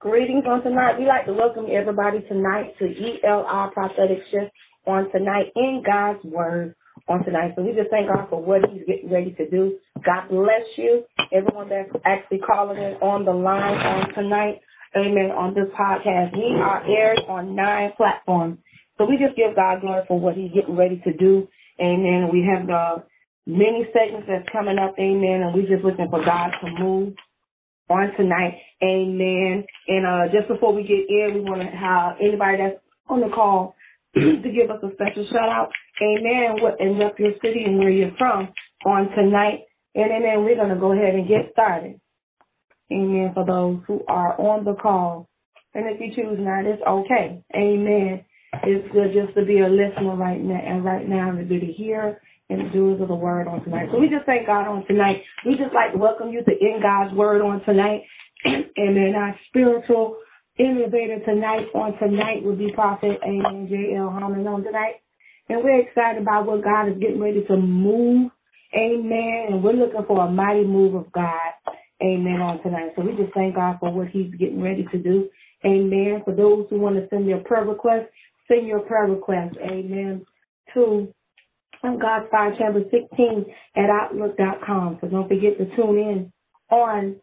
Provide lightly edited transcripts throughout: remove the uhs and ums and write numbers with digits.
Greetings on tonight. We'd like to welcome everybody tonight to ELR Prophetic Shift on tonight in God's Word on tonight. So we just thank God for what He's getting ready to do. God bless you, everyone that's actually calling in on the line on tonight. Amen. On this podcast, we are aired on 9 platforms. So we just give God glory for what He's getting ready to do. Amen. We have the many segments that's coming up. Amen. And we're just looking for God to move on tonight. Amen. And just before we get in, we want to have anybody that's on the call to give us a special shout-out. Amen. And up your city and where you're from on tonight. And amen, we're going to go ahead and get started. Amen. For those who are on the call. And if you choose not, it's okay. Amen. It's good just to be a listener right now. And right now, we're good to hear and the doers of the word on tonight. So we just thank God on tonight. We just like to welcome you to In God's Word on tonight. And then our spiritual innovator tonight on tonight will be Prophet J.L. Harmon on tonight. And we're excited about what God is getting ready to move. Amen. And we're looking for a mighty move of God. Amen on tonight. So we just thank God for what He's getting ready to do. Amen. For those who want to send their prayer requests, send your prayer requests. Amen. To God's Fire Chamber 16 at Outlook.com. So don't forget to tune in on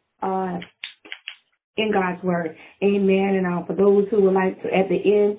In God's Word. Amen. And for those who would like to, at the end,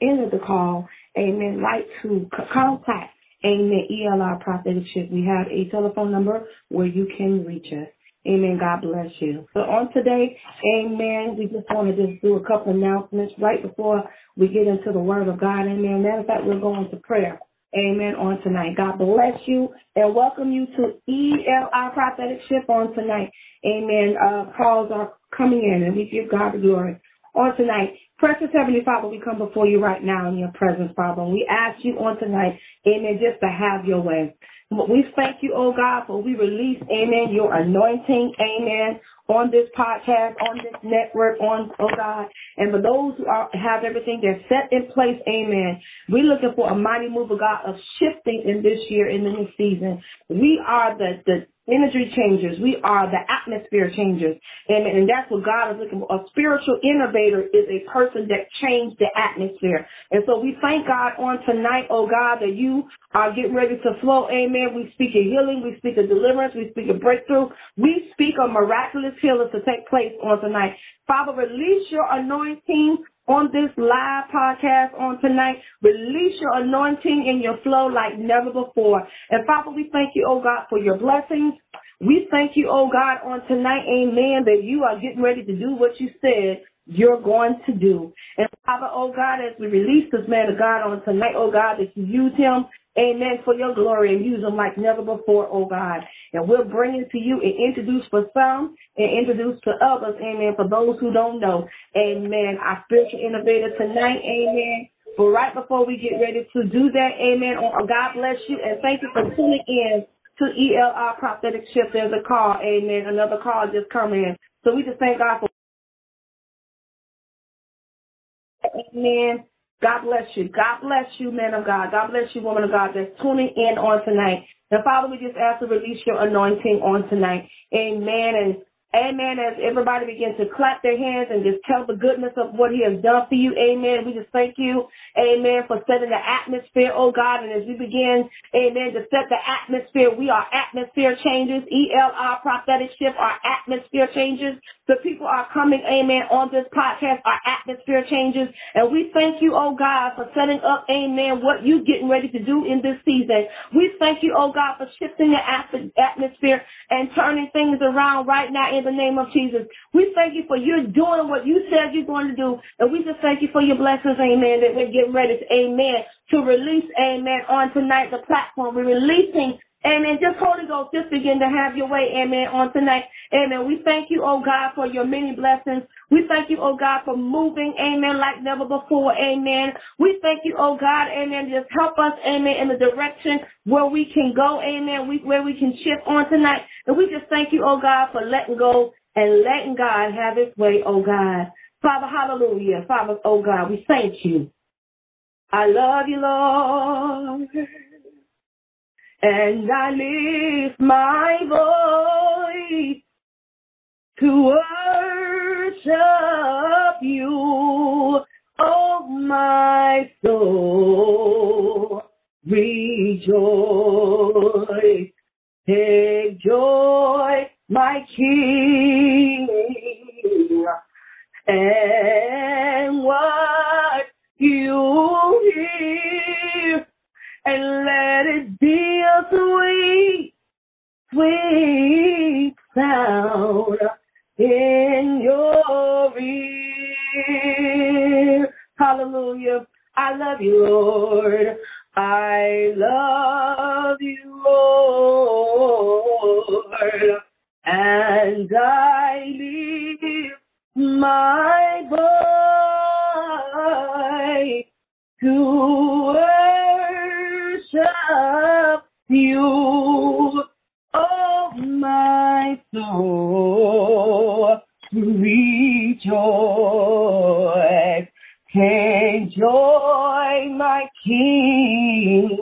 end of the call, amen, like to contact, amen, ELR Prophetic Shift. We have a telephone number where you can reach us. Amen. God bless you. So on today, amen, we just want to just do a couple announcements right before we get into the Word of God. Amen. Matter of fact, we're going to prayer. Amen. On tonight. God bless you and welcome you to ELI Prophetic Shift on tonight. Amen. Calls are coming in and we give God the glory. On tonight, precious Heavenly Father, we come before you right now in your presence, Father. And we ask you on tonight, amen, just to have your way. We thank you, oh God, for we release, amen, your anointing, amen, on this podcast, on this network, on, oh God. And for those who are, have everything that's set in place, amen, we're looking for a mighty move of God of shifting in this year, in the new season. We are the energy changers. We are the atmosphere changers. And that's what God is looking for. A spiritual innovator is a person that changed the atmosphere. And so we thank God on tonight, oh God, that you are getting ready to flow. Amen. We speak of healing. We speak of deliverance. We speak of breakthrough. We speak of miraculous healings to take place on tonight. Father, release your anointing on this live podcast on tonight. Release your anointing and your flow like never before. And Father, we thank you, oh God, for your blessings. We thank you, oh God, on tonight, amen, that you are getting ready to do what you said you're going to do. And Father, oh God, as we release this man of God on tonight, oh God, that you use him, amen, for your glory and use them like never before, oh God. And we'll bring it to you and introduce for some and introduce to others, amen, for those who don't know. Amen. Our spiritual innovator tonight, amen. But right before we get ready to do that, amen, oh God bless you and thank you for tuning in to ELR Prophetic Shift. There's a call, amen. Another call just come in. So we just thank God for amen. God bless you. God bless you, man of God. God bless you, woman of God, that's tuning in on tonight. And, Father, we just ask to release your anointing on tonight. Amen. And amen. As everybody begins to clap their hands and just tell the goodness of what He has done for you. Amen. We just thank you. Amen. For setting the atmosphere, oh God. And as we begin, amen, to set the atmosphere, we are atmosphere changers. ELR Prophetic Shift are atmosphere changers. The people are coming, amen, on this podcast are atmosphere changes. And we thank you, oh God, for setting up, amen, what you getting ready to do in this season. We thank you, oh God, for shifting the atmosphere and turning things around right now in the name of Jesus. We thank you for you're doing what you said you're going to do. And we just thank you for your blessings, amen, that we're getting ready to, amen, to release, amen, on tonight the platform. We're releasing, amen. Just Holy Ghost, just begin to have your way, amen, on tonight. Amen. We thank you, oh God, for your many blessings. We thank you, oh God, for moving, amen, like never before, amen. We thank you, oh God, amen. Just help us, amen, in the direction where we can go, amen, where we can shift on tonight. And we just thank you, oh God, for letting go and letting God have His way, oh God. Father, hallelujah. Father, oh God, we thank you. I love you, Lord. And I lift my voice to worship you, oh my soul, rejoice, take joy, my King, and what you hear, and let it be a sweet, sweet sound in your ear. Hallelujah. I love you, Lord. I love you, Lord. And I lift my voice to worship you, oh my soul, rejoice, take joy, my King,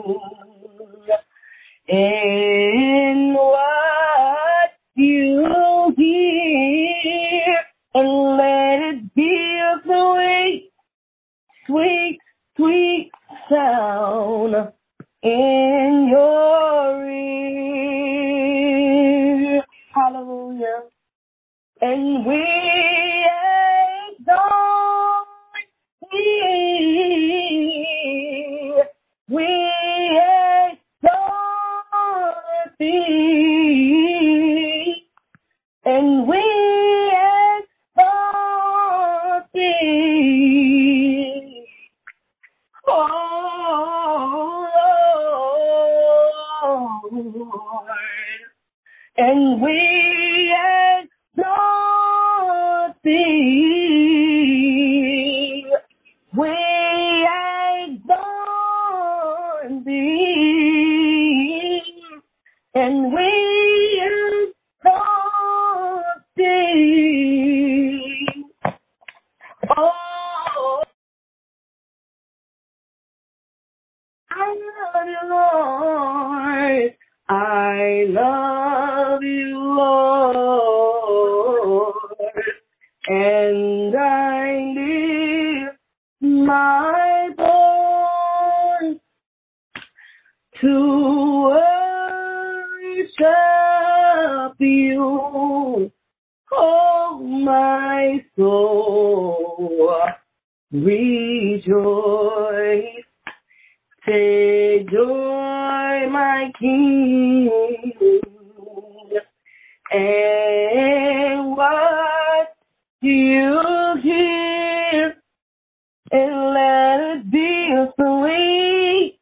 in what you hear, and let it be a sweet, sweet, sweet sound in your ear. Hallelujah. And we exalt thee. We exalt thee. And we exalt thee. Oh, Lord. And we exalt thee. We exalt thee. And we exalt thee. Oh, I love you, Lord. I love you, Lord, and I lift my voice to worship you, oh my soul, rejoice. Take joy, my King, and what you hear, and let it be a sweet,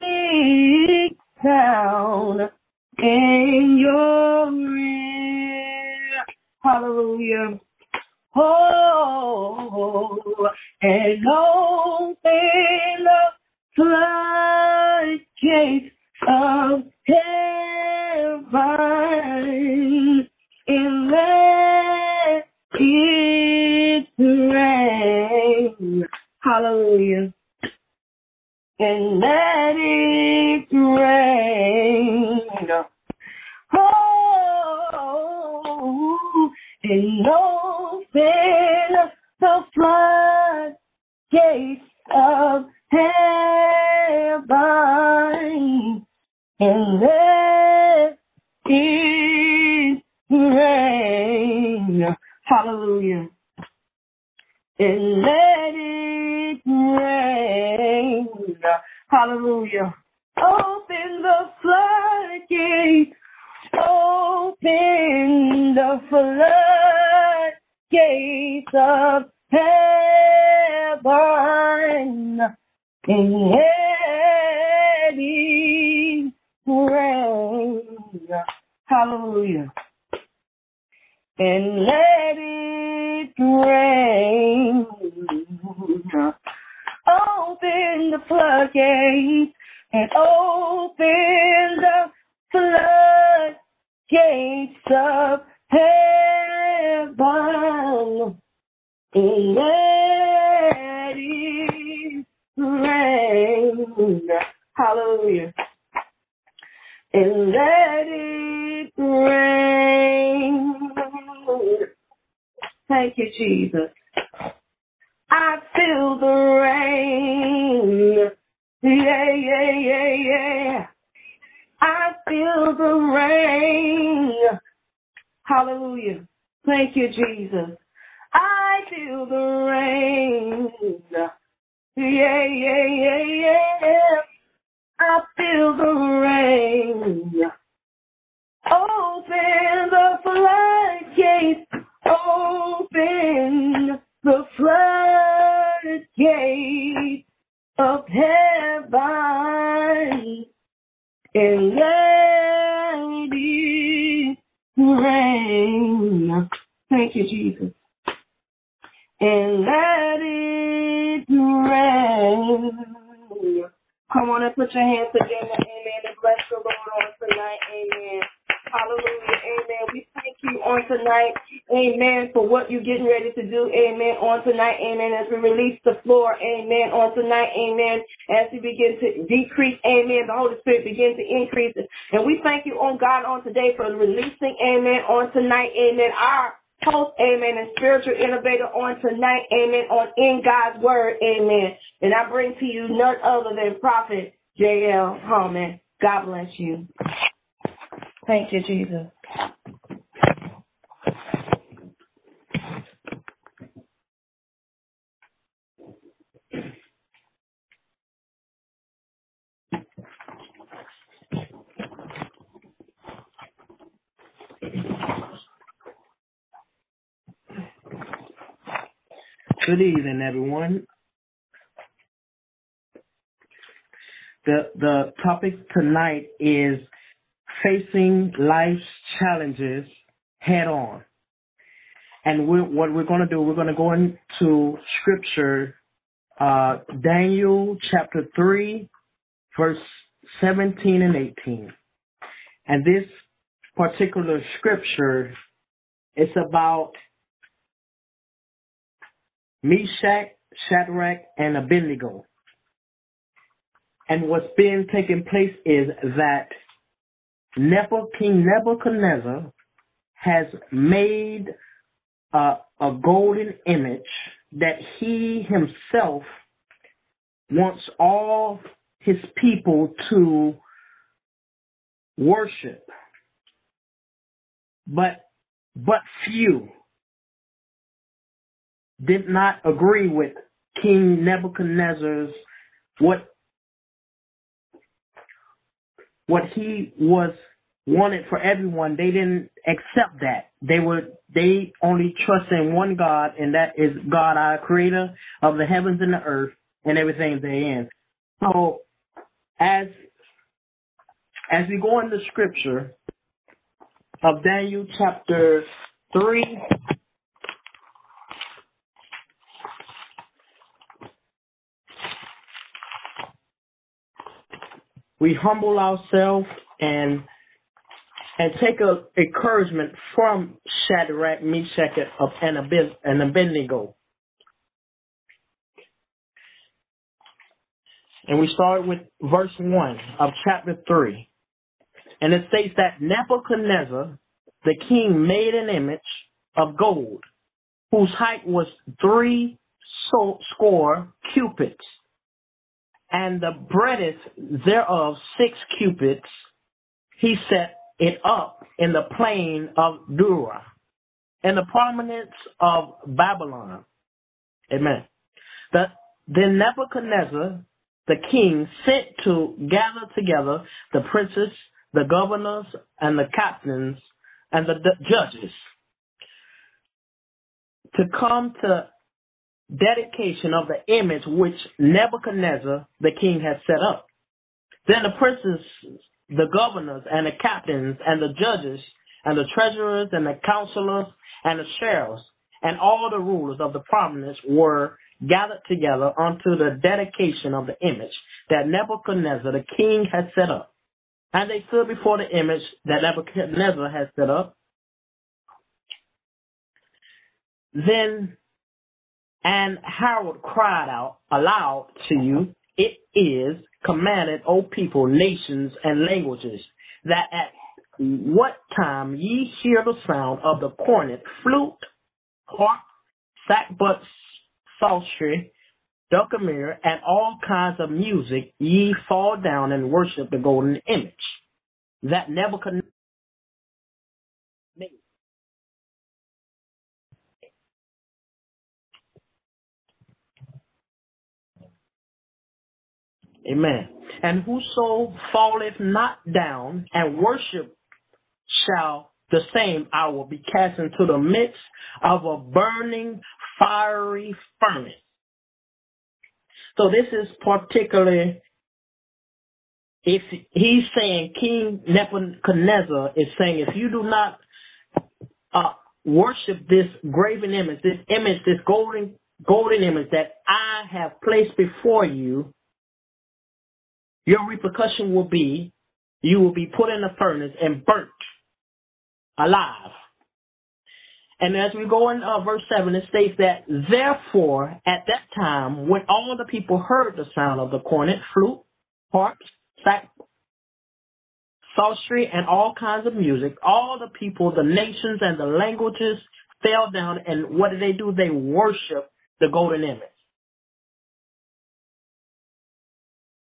sweet sound in your ear. Hallelujah. Oh, and open up floodgates of heaven, and let it rain. Hallelujah. And let it rain. Oh, and open the floodgates of heaven, and let it rain. Hallelujah. And let it rain. Hallelujah. Open the floodgates. Open the floodgates of heaven, and let it rain. Hallelujah. And let it rain. Open the floodgates and open the floodgates of heaven, and let it rain. Hallelujah. And let it rain. Thank you, Jesus. I feel the rain. Yeah, yeah, yeah, yeah. I feel the rain. Hallelujah. Thank you, Jesus. I feel the rain. Yeah, yeah, yeah, yeah. I feel the rain. Open the floodgates. Open the floodgates of heaven and let it rain. Thank you, Jesus. And let it rain. Come on and put your hands together. Amen. And bless the Lord on tonight. Amen. Hallelujah. Amen. We thank you on tonight. Amen. For what you're getting ready to do. Amen. On tonight. Amen. As we release the floor. Amen. On tonight. Amen. As we begin to decrease. Amen. The Holy Spirit begins to increase it. And we thank you on God on today for releasing. Amen. On tonight. Amen. Our host. Amen. And spiritual innovator on tonight. Amen. On In God's Word. Amen. And I bring to you none other than Prophet J.L. Harmon. God bless you. Thank you, Jesus. Good evening, everyone. The topic tonight is facing life's challenges head on. And what we're going to do, we're going to go into scripture, Daniel chapter 3, verse 17 and 18. And this particular scripture is about Meshach, Shadrach, and Abednego. And what's being taking place is that King Nebuchadnezzar has made a golden image that he himself wants all his people to worship, but few did not agree with King Nebuchadnezzar's what he was wanted for everyone. They didn't accept that. They only trust in one God, and that is God, our creator of the heavens and the earth and everything therein. So as we go in the scripture of Daniel chapter 3, we humble ourselves and take an encouragement from Shadrach, Meshach, and Abednego. And we start with verse 1 of chapter 3. And it states that Nebuchadnezzar, the king, made an image of gold, whose height was 3 score cubits, and the breadth thereof 6 cubits. He set it up in the plain of Dura, in the prominence of Babylon. Amen. Then Nebuchadnezzar, the king, sent to gather together the princes, the governors, and the captains, and the judges, to come to dedication of the image which Nebuchadnezzar, the king, had set up. Then the princes, the governors, and the captains, and the judges, and the treasurers, and the counselors, and the sheriffs, and all the rulers of the province were gathered together unto the dedication of the image that Nebuchadnezzar, the king, had set up. And they stood before the image that Nebuchadnezzar had set up. Then and Harold cried out aloud to you, it is commanded, O people, nations, and languages, that at what time ye hear the sound of the cornet, flute, carp, sackbut, psaltery, dulcimer, and all kinds of music, ye fall down and worship the golden image that Nebuchadnezzar made. Amen. And whoso falleth not down and worship shall the same hour be cast into the midst of a burning, fiery furnace. So this is particularly, if he's saying, King Nebuchadnezzar is saying, if you do not worship this graven image, this golden image that I have placed before you, your repercussion will be you will be put in a furnace and burnt alive. And as we go in verse 7, it states that, therefore, at that time, when all the people heard the sound of the cornet, flute, harp, sack, psaltery, and all kinds of music, all the people, the nations, and the languages fell down. And what do? They worship the golden image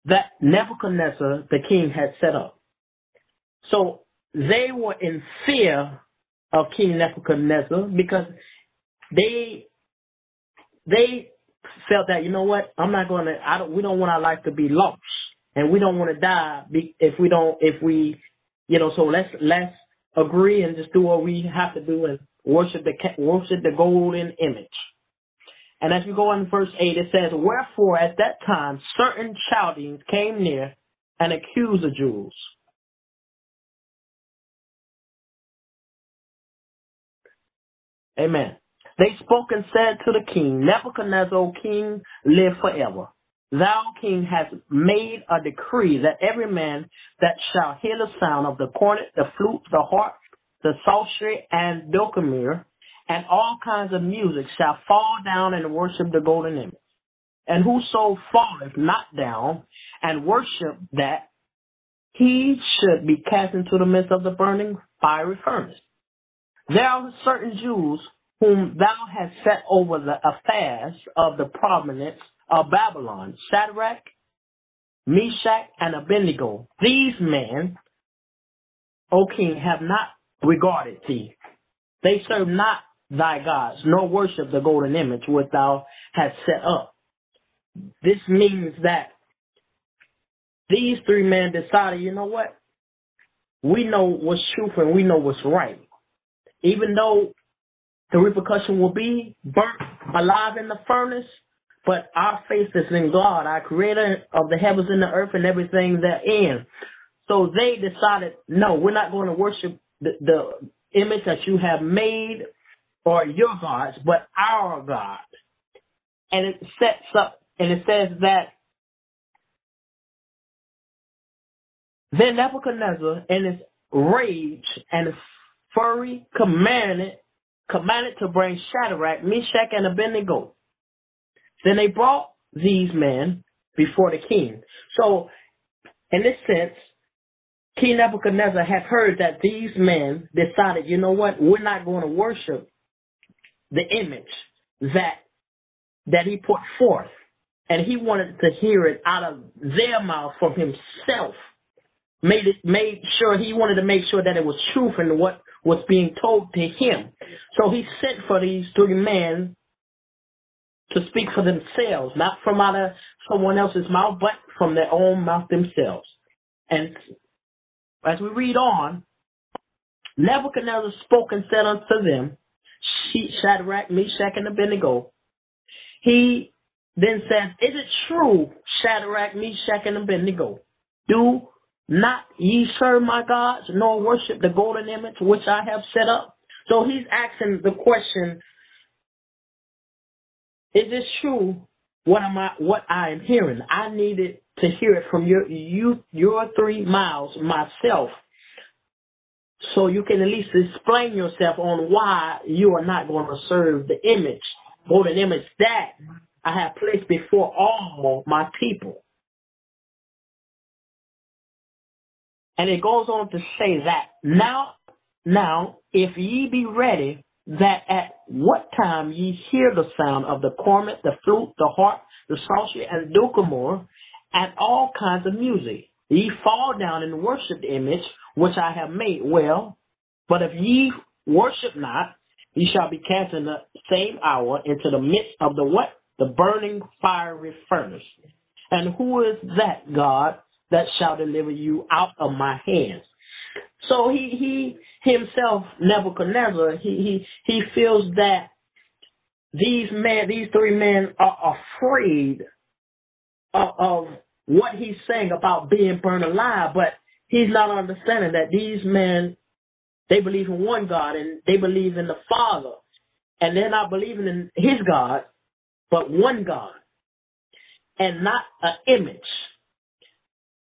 that Nebuchadnezzar, the king, had set up. So they were in fear of King Nebuchadnezzar because they felt that, you know what, I'm not going to, we don't want our life to be lost, and we don't want to die so let's agree and just do what we have to do and worship the golden image. And as we go in verse 8, it says, wherefore at that time certain Chaldeans came near and accused the Jews. Amen. They spoke and said to the king, Nebuchadnezzar, O king, live forever. Thou, king, hast made a decree that every man that shall hear the sound of the cornet, the flute, the harp, the psaltery, and dulcimer, and all kinds of music shall fall down and worship the golden image. And whoso falleth not down and worship that, he should be cast into the midst of the burning fiery furnace. There are certain Jews whom thou hast set over the affairs of the province of Babylon, Shadrach, Meshach, and Abednego. These men, O king, have not regarded thee. They serve not thy gods, nor worship the golden image which thou hast set up. This means that these three men decided, you know what? We know what's truthful and we know what's right. Even though the repercussion will be burnt alive in the furnace, but our faith is in God, our creator of the heavens and the earth and everything therein. So they decided, no, we're not going to worship the image that you have made or your gods, but our God. And it sets up, and it says that then Nebuchadnezzar, in his rage and fury, commanded to bring Shadrach, Meshach, and Abednego. Then they brought these men before the king. So, in this sense, King Nebuchadnezzar had heard that these men decided, you know what, we're not going to worship the image that he put forth. And he wanted to hear it out of their mouth for himself. He wanted to make sure that it was truth in what was being told to him. So he sent for these three men to speak for themselves, not from out of someone else's mouth, but from their own mouth themselves. And as we read on, Nebuchadnezzar spoke and said unto them, Shadrach, Meshach, and Abednego. He then says, is it true, Shadrach, Meshach, and Abednego? Do not ye serve my gods, nor worship the golden image which I have set up? So he's asking the question, is this true? What I am hearing? I needed to hear it from your 3 miles myself, so you can at least explain yourself on why you are not going to serve the image, golden image that I have placed before all my people. And it goes on to say that, now if ye be ready that at what time ye hear the sound of the cornet, the flute, the harp, the psaltery, and ducamore, and all kinds of music, ye fall down and worship the image which I have made. Well, but if ye worship not, ye shall be cast in the same hour into the midst of the what? The burning fiery furnace. And who is that God that shall deliver you out of my hands? So he himself, Nebuchadnezzar, he feels that these three men are afraid of what he's saying about being burned alive, but he's not understanding that these men, they believe in one God and they believe in the Father, and they're not believing in his God, but one God, and not an image.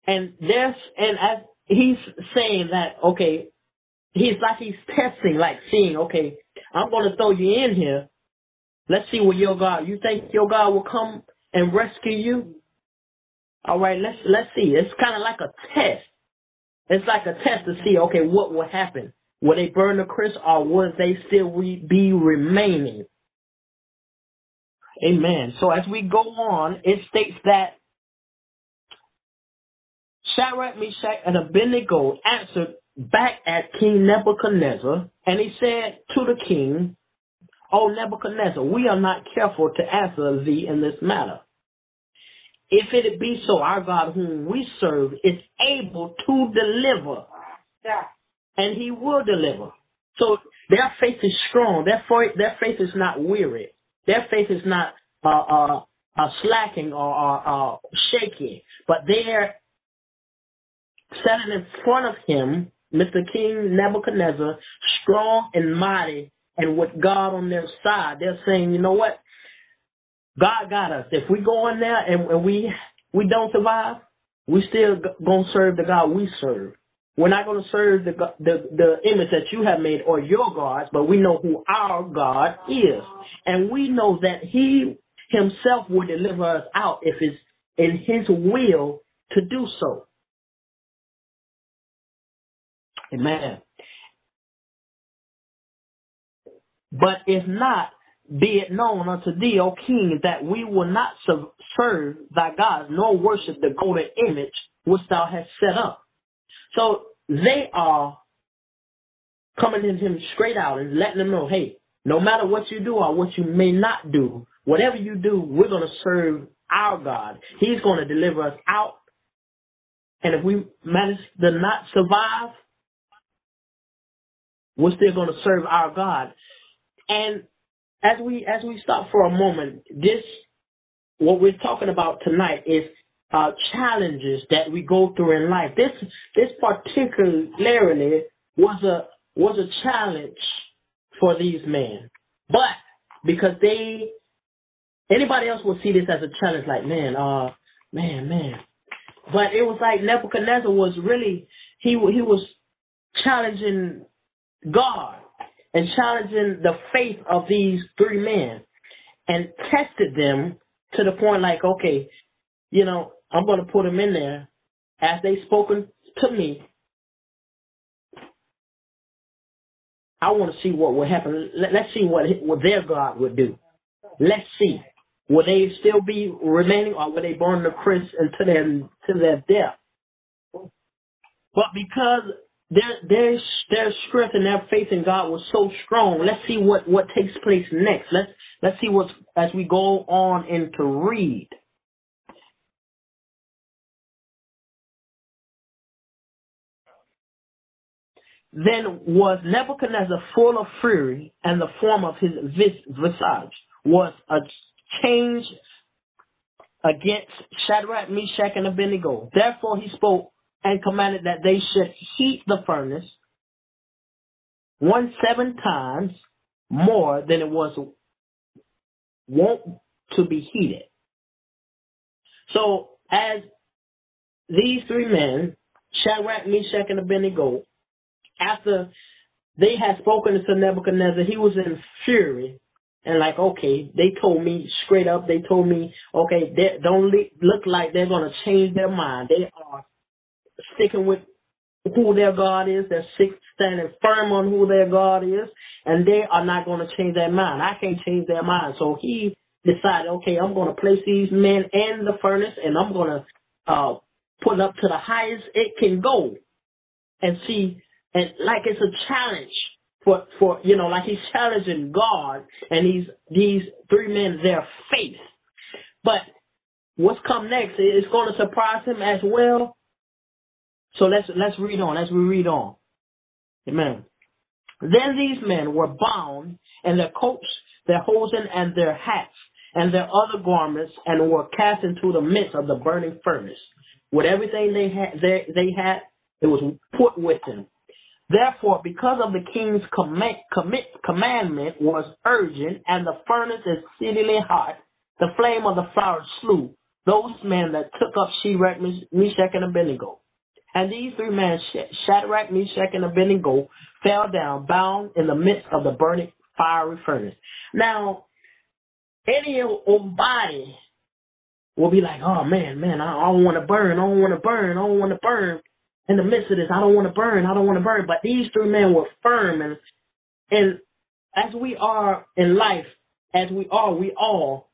And as he's saying that, okay, he's testing, like seeing, okay, I'm going to throw you in here. Let's see what your God, you think your God will come and rescue you? All right, let's see. It's kind of like a test. It's like a test to see, okay, what will happen? Will they burn the Christ, or will they still be remaining? Amen. So as we go on, it states that Shadrach, Meshach, and Abednego answered back at King Nebuchadnezzar, and he said to the king, O Nebuchadnezzar, we are not careful to answer thee in this matter. If it be so, our God whom we serve is able to deliver, and he will deliver. So their faith is strong. Their faith is not weary. Their faith is not slacking or shaky. But they're standing in front of him, Mr. King Nebuchadnezzar, strong and mighty, and with God on their side. They're saying, you know what? God got us. If we go in there and we don't survive, we still going to serve the God we serve. We're not going to serve the image that you have made or your gods, but we know who our God is. And we know that he himself will deliver us out if it's in his will to do so. Amen. But if not, be it known unto thee, O king, that we will not serve thy gods, nor worship the golden image which thou hast set up. So they are coming at him straight out and letting him know, hey, no matter what you do or what you may not do, whatever you do, we're going to serve our God. He's going to deliver us out. And if we manage to not survive, we're still going to serve our God. And as we stop for a moment, this, what we're talking about tonight is challenges that we go through in life. This particularly was a challenge for these men, but because anybody else would see this as a challenge, like man. But it was like Nebuchadnezzar was really he was challenging God and challenging the faith of these three men and tested them to the point like, okay, you know, I'm going to put them in there as they spoken to me. I want to see what will happen. Let's see what their God would do. Let's see. Will they still be remaining, or will they burn the Christ until their death? But because their strength and their faith in God was so strong, let's see what takes place next. Let's see what, as we go on and to read. Then was Nebuchadnezzar full of fury, and the form of his visage was a change against Shadrach, Meshach, and Abednego. Therefore he spoke and commanded that they should heat the furnace 17 times more than it was wont to be heated. So as these three men, Shadrach, Meshach, and Abednego, after they had spoken to Nebuchadnezzar, he was in fury and like, okay, they told me straight up, they told me, okay, they don't look like they're going to change their mind. They are sticking with who their God is. They're standing firm on who their God is, and they are not going to change their mind. I can't change their mind. So he decided, okay, I'm going to place these men in the furnace, and I'm going to put it up to the highest it can go and see. And like it's a challenge for you know, like he's challenging God and these three men, their faith. But what's come next is going to surprise him as well. So let's read on. Let's read on. Amen. Then these men were bound, and their coats, their hosen, and their hats, and their other garments, and were cast into the midst of the burning furnace. With everything they had, it was put with them. Therefore, because of the king's commandment was urgent, and the furnace exceedingly hot, the flame of the fire slew those men that took up Shadrach, Meshach, and Abednego. And these three men, Shadrach, Meshach, and Abednego, fell down, bound in the midst of the burning fiery furnace. Now, any old body will be like, oh, man, I don't want to burn, in the midst of this, I don't want to burn. But these three men were firm. And as we are in life, as we all,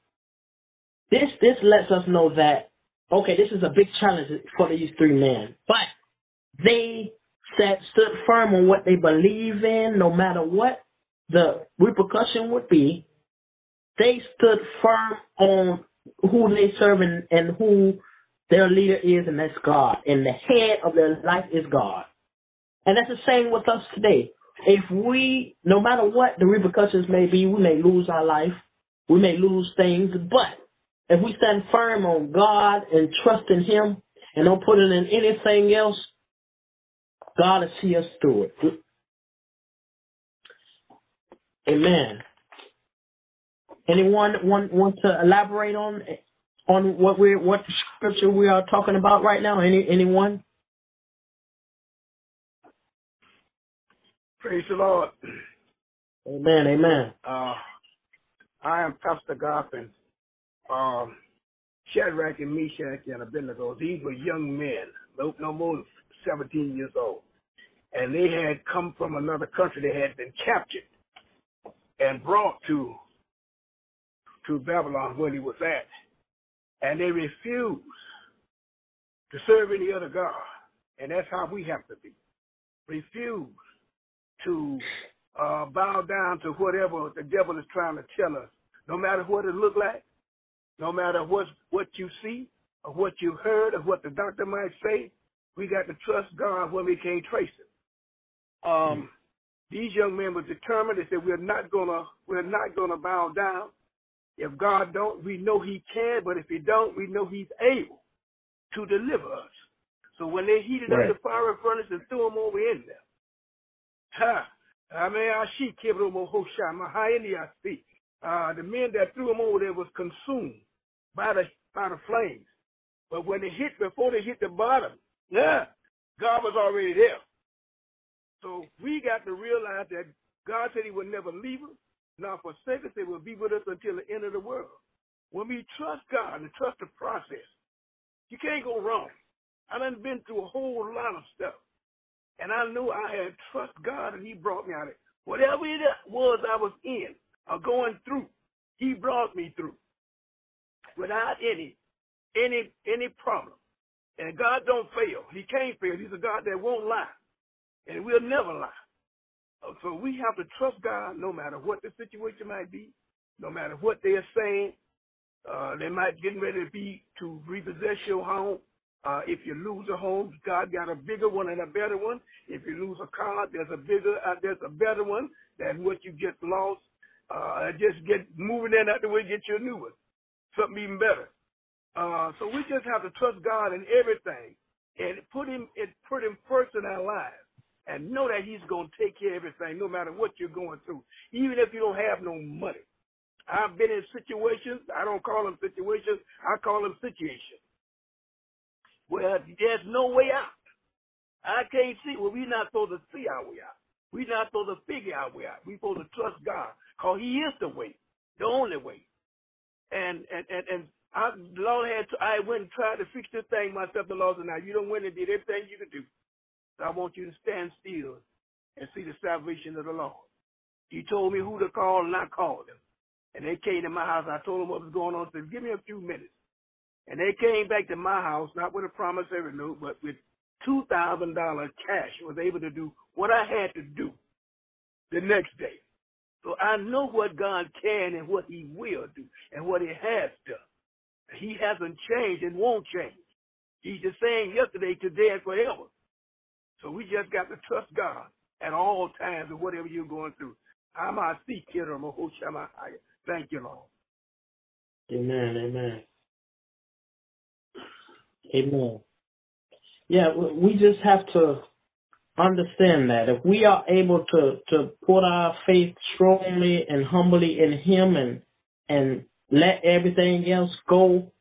this lets us know that, okay, this is a big challenge for these three men. But they stood firm on what they believe in, no matter what the repercussion would be. They stood firm on who they serve and who their leader is, and that's God. And the head of their life is God. And that's the same with us today. If we, no matter what the repercussions may be, we may lose our life, we may lose things, but if we stand firm on God and trust in him and don't put it in anything else, God will see us through it. Amen. Anyone want to elaborate on what scripture we are talking about right now? Anyone? Praise the Lord. Amen, amen. I am Pastor Garfin. Shadrach and Meshach and Abednego, these were young men, no more than 17 years old. And they had come from another country. They had been captured and brought to Babylon where he was at. And they refused to serve any other God. And that's how we have to be. Refuse to bow down to whatever the devil is trying to tell us, no matter what it looks like. No matter what you see or what you heard or what the doctor might say, we got to trust God when we can't trace it. These young men were determined. They said, we're not gonna bow down. If God don't, we know he can, but if he don't, we know he's able to deliver us. So when they heated up the fiery furnace and threw them over in there, the men that threw them over there was consumed by the flames. But when before they hit the bottom, God was already there. So we got to realize that God said he would never leave us, nor forsake us. He will be with us until the end of the world. When we trust God and trust the process, you can't go wrong. I done been through a whole lot of stuff, and I knew I had trust God, and he brought me out of it. Whatever it was I was in, are going through, he brought me through without any problem. And God don't fail. He can't fail. He's a God that won't lie, and we'll never lie. So we have to trust God no matter what the situation might be, no matter what they are saying. They might getting ready to repossess your home. If you lose a home, God got a bigger one and a better one. If you lose a car, there's a better one than what you just lost. Just get moving in out the way, get you a new one, something even better. So we just have to trust God in everything and put him first in our lives and know that he's going to take care of everything, no matter what you're going through, even if you don't have no money. I've been in situations, I don't call them situations, I call them situations, where there's no way out. I can't see. Well, we're not supposed to see our way out. We're not supposed to figure our way out. We're supposed to trust God, because he is the way, the only way. And I went and tried to fix this thing myself, the Lord said, now you don't win and did everything you could do. I want you to stand still and see the salvation of the Lord. He told me who to call, and I called them. And they came to my house. I told them what was going on. I said, give me a few minutes. And they came back to my house, not with a promissory note, but with $2,000 cash. I was able to do what I had to do the next day. So I know what God can and what he will do and what he has done. He hasn't changed and won't change. He's the same yesterday, today, and forever. So we just got to trust God at all times and whatever you're going through. Thank you, Lord. Amen, amen. Amen. Yeah, we just have to understand that. If we are able to put our faith strongly and humbly in him and let everything else go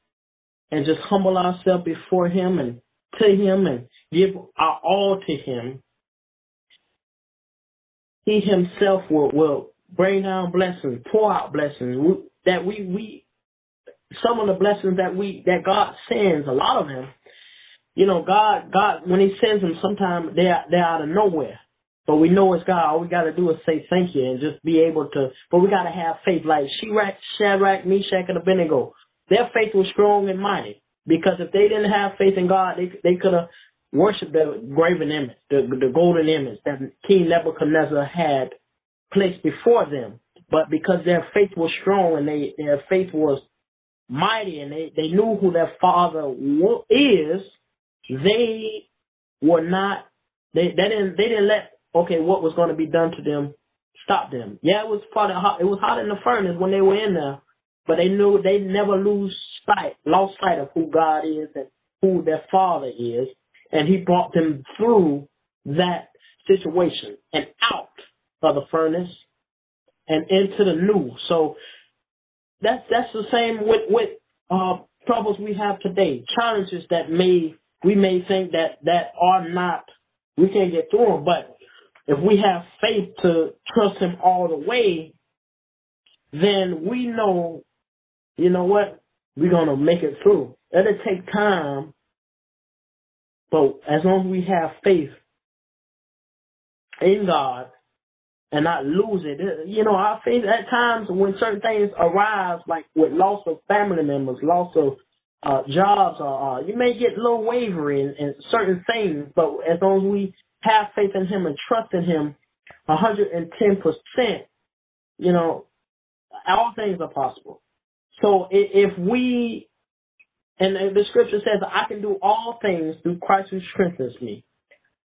and just humble ourselves before him and to him and give our all to him, he himself will bring down blessings, pour out blessings. Some of the blessings that God sends, a lot of them, you know, God when he sends them, sometimes they're out of nowhere. But we know it's God. All we got to do is say thank you and just be able to. But we got to have faith. Like Shadrach, Meshach, and Abednego, their faith was strong and mighty. Because if they didn't have faith in God, they could have worshipped the graven image, the golden image that King Nebuchadnezzar had placed before them. But because their faith was strong and their faith was mighty and they knew who their father is, they were not, they didn't let, what was going to be done to them stop them. Yeah, it was hot in the furnace when they were in there, but they knew they never lost sight of who God is and who their father is. And he brought them through that situation and out of the furnace and into the new. So that's the same with troubles we have today, challenges that we may think that are not, we can't get through them. But if we have faith to trust him all the way, then we know, you know what, we're going to make it through. It'll take time. But as long as we have faith in God and not lose it, you know, our faith at times when certain things arise, like with loss of family members, loss of jobs, you may get a little wavery in certain things. But as long as we have faith in him and trust in him 110%, you know, all things are possible. So if we... And the scripture says, I can do all things through Christ who strengthens me.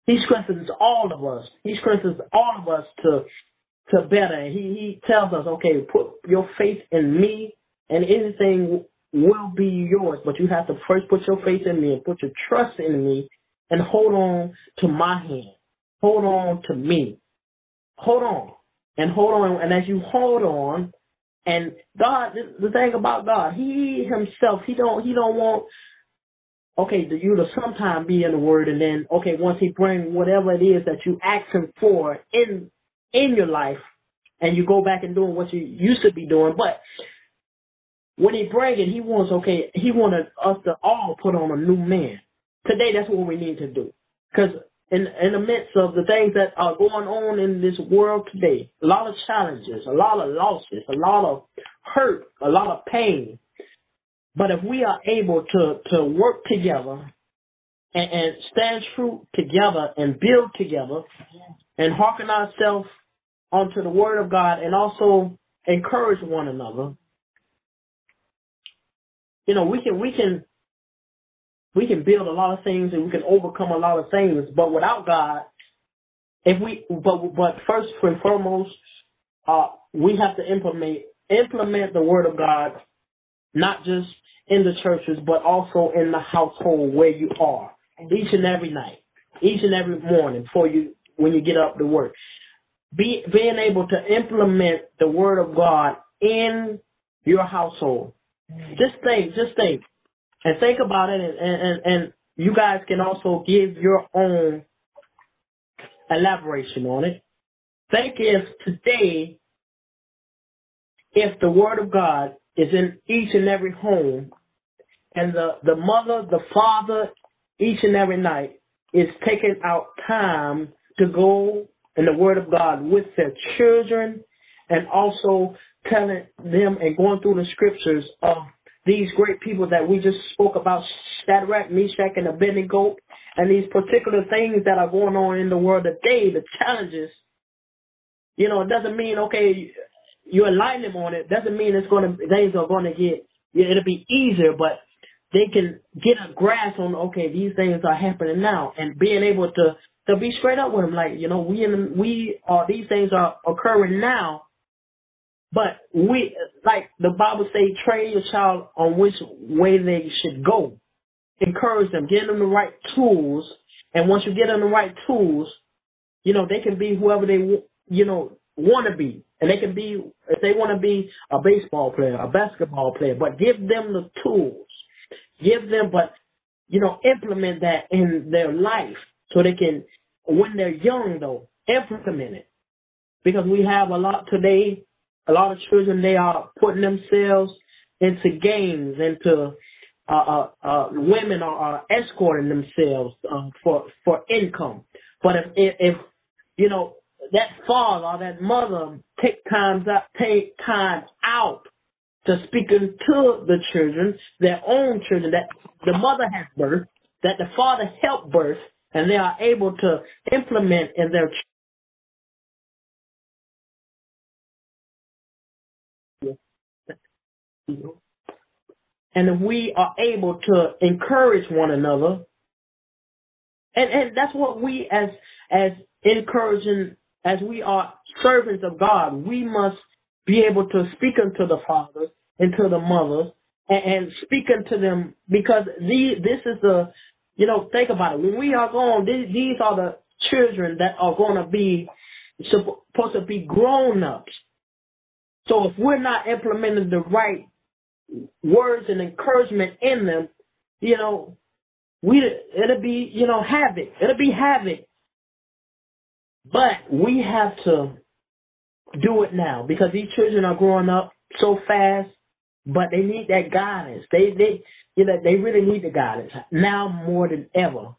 He strengthens all of us. He strengthens all of us to better. He tells us, okay, put your faith in me and anything will be yours. But you have to first put your faith in me and put your trust in me and hold on to my hand. Hold on to me. Hold on. And as you hold on, and God, the thing about God, he himself, he don't want, you to sometime be in the word and then, once he brings whatever it is that you ask him for in your life and you go back and doing what you used to be doing. But when he brings it, he wanted us to all put on a new man. Today, that's what we need to do. Because in the midst of the things that are going on in this world today, a lot of challenges, a lot of losses, a lot of hurt, a lot of pain. But if we are able to work together and stand true together and build together and hearken ourselves onto the word of God and also encourage one another, you know, we can build a lot of things and we can overcome a lot of things, but without God, but first and foremost, we have to implement the word of God, not just in the churches, but also in the household where you are, each and every night, each and every morning when you get up to work. Being able to implement the word of God in your household. Just think. And think about it, and you guys can also give your own elaboration on it. Think if today, if the word of God is in each and every home, and the mother, the father, each and every night is taking out time to go in the Word of God with their children, and also telling them and going through the scriptures of these great people that we just spoke about, Shadrach, Meshach, and Abednego, and these particular things that are going on in the world today, the challenges. You know, it doesn't mean, okay, you enlighten them on it. It doesn't mean things are going to get, it'll be easier, but they can get a grasp on, okay, these things are happening now, and being able to be straight up with them. Like, you know, these things are occurring now, but we, like the Bible says, train your child on which way they should go. Encourage them, give them the right tools, and once you get them the right tools, you know, they can be whoever they, you know, want to be. And they can be, if they want to be a baseball player, a basketball player, but give them the tools. But, you know, implement that in their life so they can, when they're young, though, implement it. Because we have a lot today, a lot of children, they are putting themselves into games, into women are escorting themselves for income. But if you know, that father or that mother take time out to speaking to the children, their own children, that the mother has birthed, that the father helped birth, and they are able to implement in their children. And we are able to encourage one another. And that's what we as encouraging, as we are servants of God, we must be able to speak unto the fathers and to the mothers and speak unto them, because this is the, you know, think about it. When we are gone, these are the children that are going to be supposed to be grown-ups. So if we're not implementing the right words and encouragement in them, you know, it'll be, you know, havoc. It'll be havoc. But we have to do it now, because these children are growing up so fast, but they need that guidance. They really need the guidance now more than ever.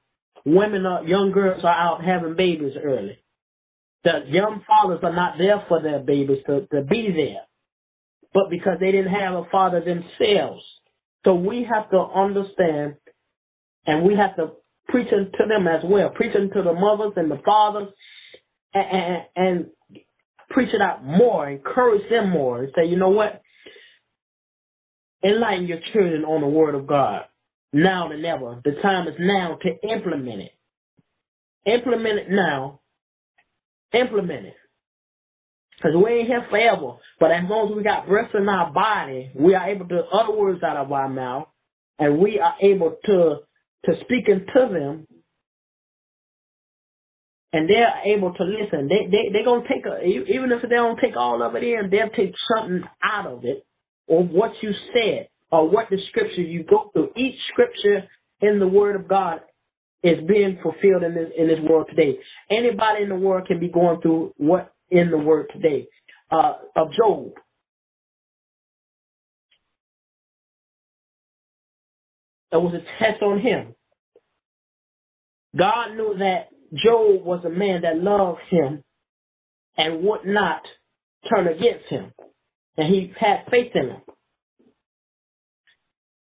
Young girls are out having babies early. The young fathers are not there for their babies to be there, but because they didn't have a father themselves. So we have to understand, and we have to preach to them as well, preaching to the mothers and the fathers, and preach it out more, encourage them more, and say, you know what? Enlighten your children on the Word of God now than ever. The time is now to implement it. Implement it now. Implement it. Because we ain't here forever, but as long as we got breath in our body, we are able to utter words out of our mouth, and we are able to speak into them, and they're able to listen. They're going to take, even if they don't take all of it in, they'll take something out of it, or what you said, or what the scripture you go through. Each scripture in the Word of God is being fulfilled in this world today. Anybody in the world can be going through what in the Word today. Of Job. There was a test on him. God knew that Job was a man that loved him and would not turn against him, and he had faith in him.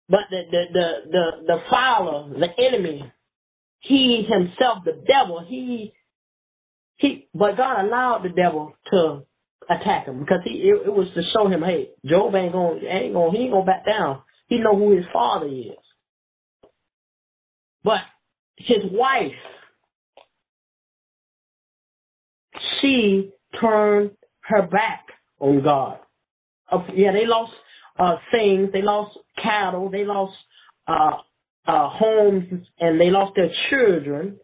But the fowler, the enemy, he himself, the devil, but God allowed the devil to attack him, because it was to show him, hey, Job ain't gonna back down. He know who his father is. But his wife, she turned her back on God. They lost things. They lost cattle. They lost homes, and they lost their children.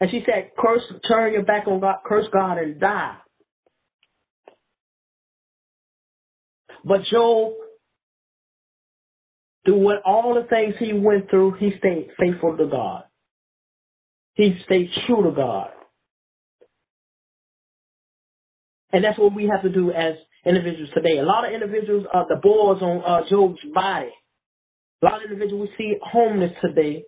And she said, turn your back on God, curse God and die. But Job, through all the things he went through, he stayed faithful to God. He stayed true to God. And that's what we have to do as individuals today. A lot of individuals are the boils on Job's body. A lot of individuals, we see homeless today.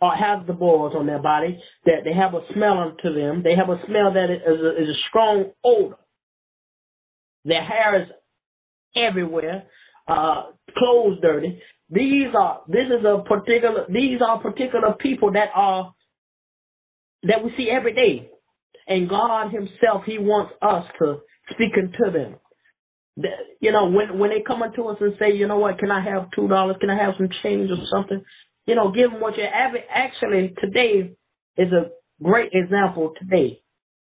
or have the boils on their body, that they have a smell to them. They have a smell that is a strong odor. Their hair is everywhere, clothes dirty. These are particular people that we see every day. And God himself, he wants us to speak into them. You know, when they come into us and say, you know what, can I have $2? Can I have some change or something? You know, give them what you have. Actually, today is a great example today.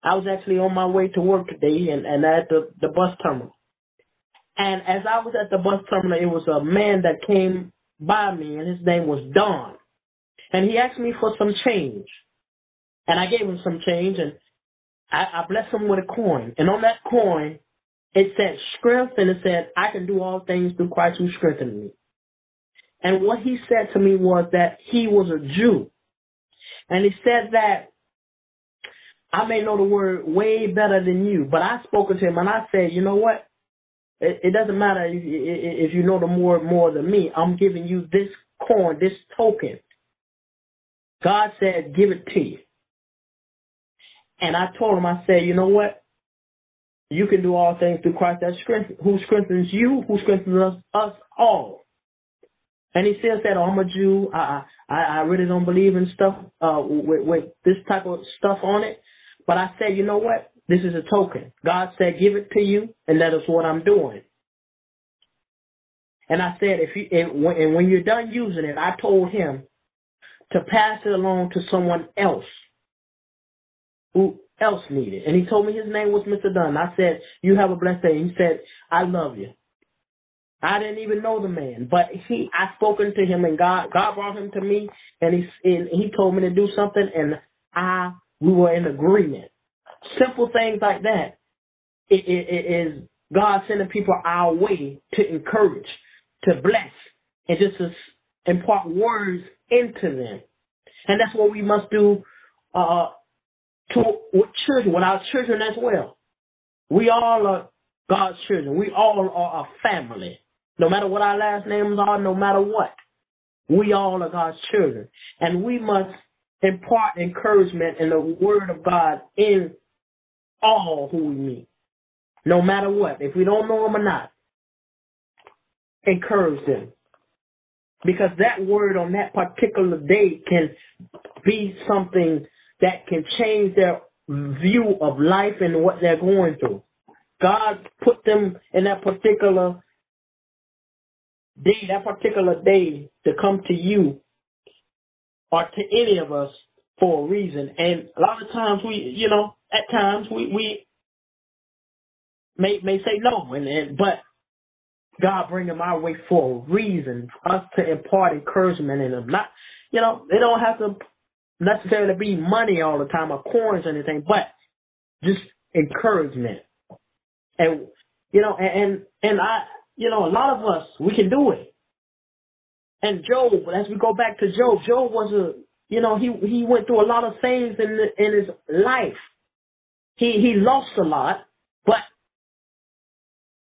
I was actually on my way to work today and at the bus terminal. And as I was at the bus terminal, it was a man that came by me, and his name was Don. And he asked me for some change. And I gave him some change, and I blessed him with a coin. And on that coin, it said strength, and it said, I can do all things through Christ who strengthened me. And what he said to me was that he was a Jew. And he said that I may know the word way better than you, but I spoke to him, and I said, you know what? It doesn't matter if you know the more than me. I'm giving you this coin, this token. God said, give it to you. And I told him, I said, you know what? You can do all things through Christ that who strengthens you, who strengthens us all. And he still said, oh, I'm a Jew. I really don't believe in stuff with this type of stuff on it. But I said, you know what? This is a token. God said, give it to you, and that is what I'm doing. And I said, when you're done using it, I told him to pass it along to someone else who else needed. And he told me his name was Mr. Dunn. I said, you have a blessed day. He said, I love you. I didn't even know the man, but I spoken to him, and God brought him to me, and he told me to do something, and we were in agreement. Simple things like that it is God sending people our way to encourage, to bless, and just to impart words into them. And that's what we must do with our children as well. We all are God's children. We all are a family. No matter what our last names are, no matter what, we all are God's children. And we must impart encouragement and the word of God in all who we meet, no matter what. If we don't know them or not, encourage them. Because that word on that particular day can be something that can change their view of life and what they're going through. God put them in that particular day to come to you or to any of us for a reason. And a lot of times we may say no, but God bring them our way for a reason, for us to impart encouragement in them. Not, they don't have to necessarily be money all the time or coins or anything, but just encouragement. And, a lot of us, we can do it. And Job, as we go back to Job was he went through a lot of things in his life. He lost a lot, but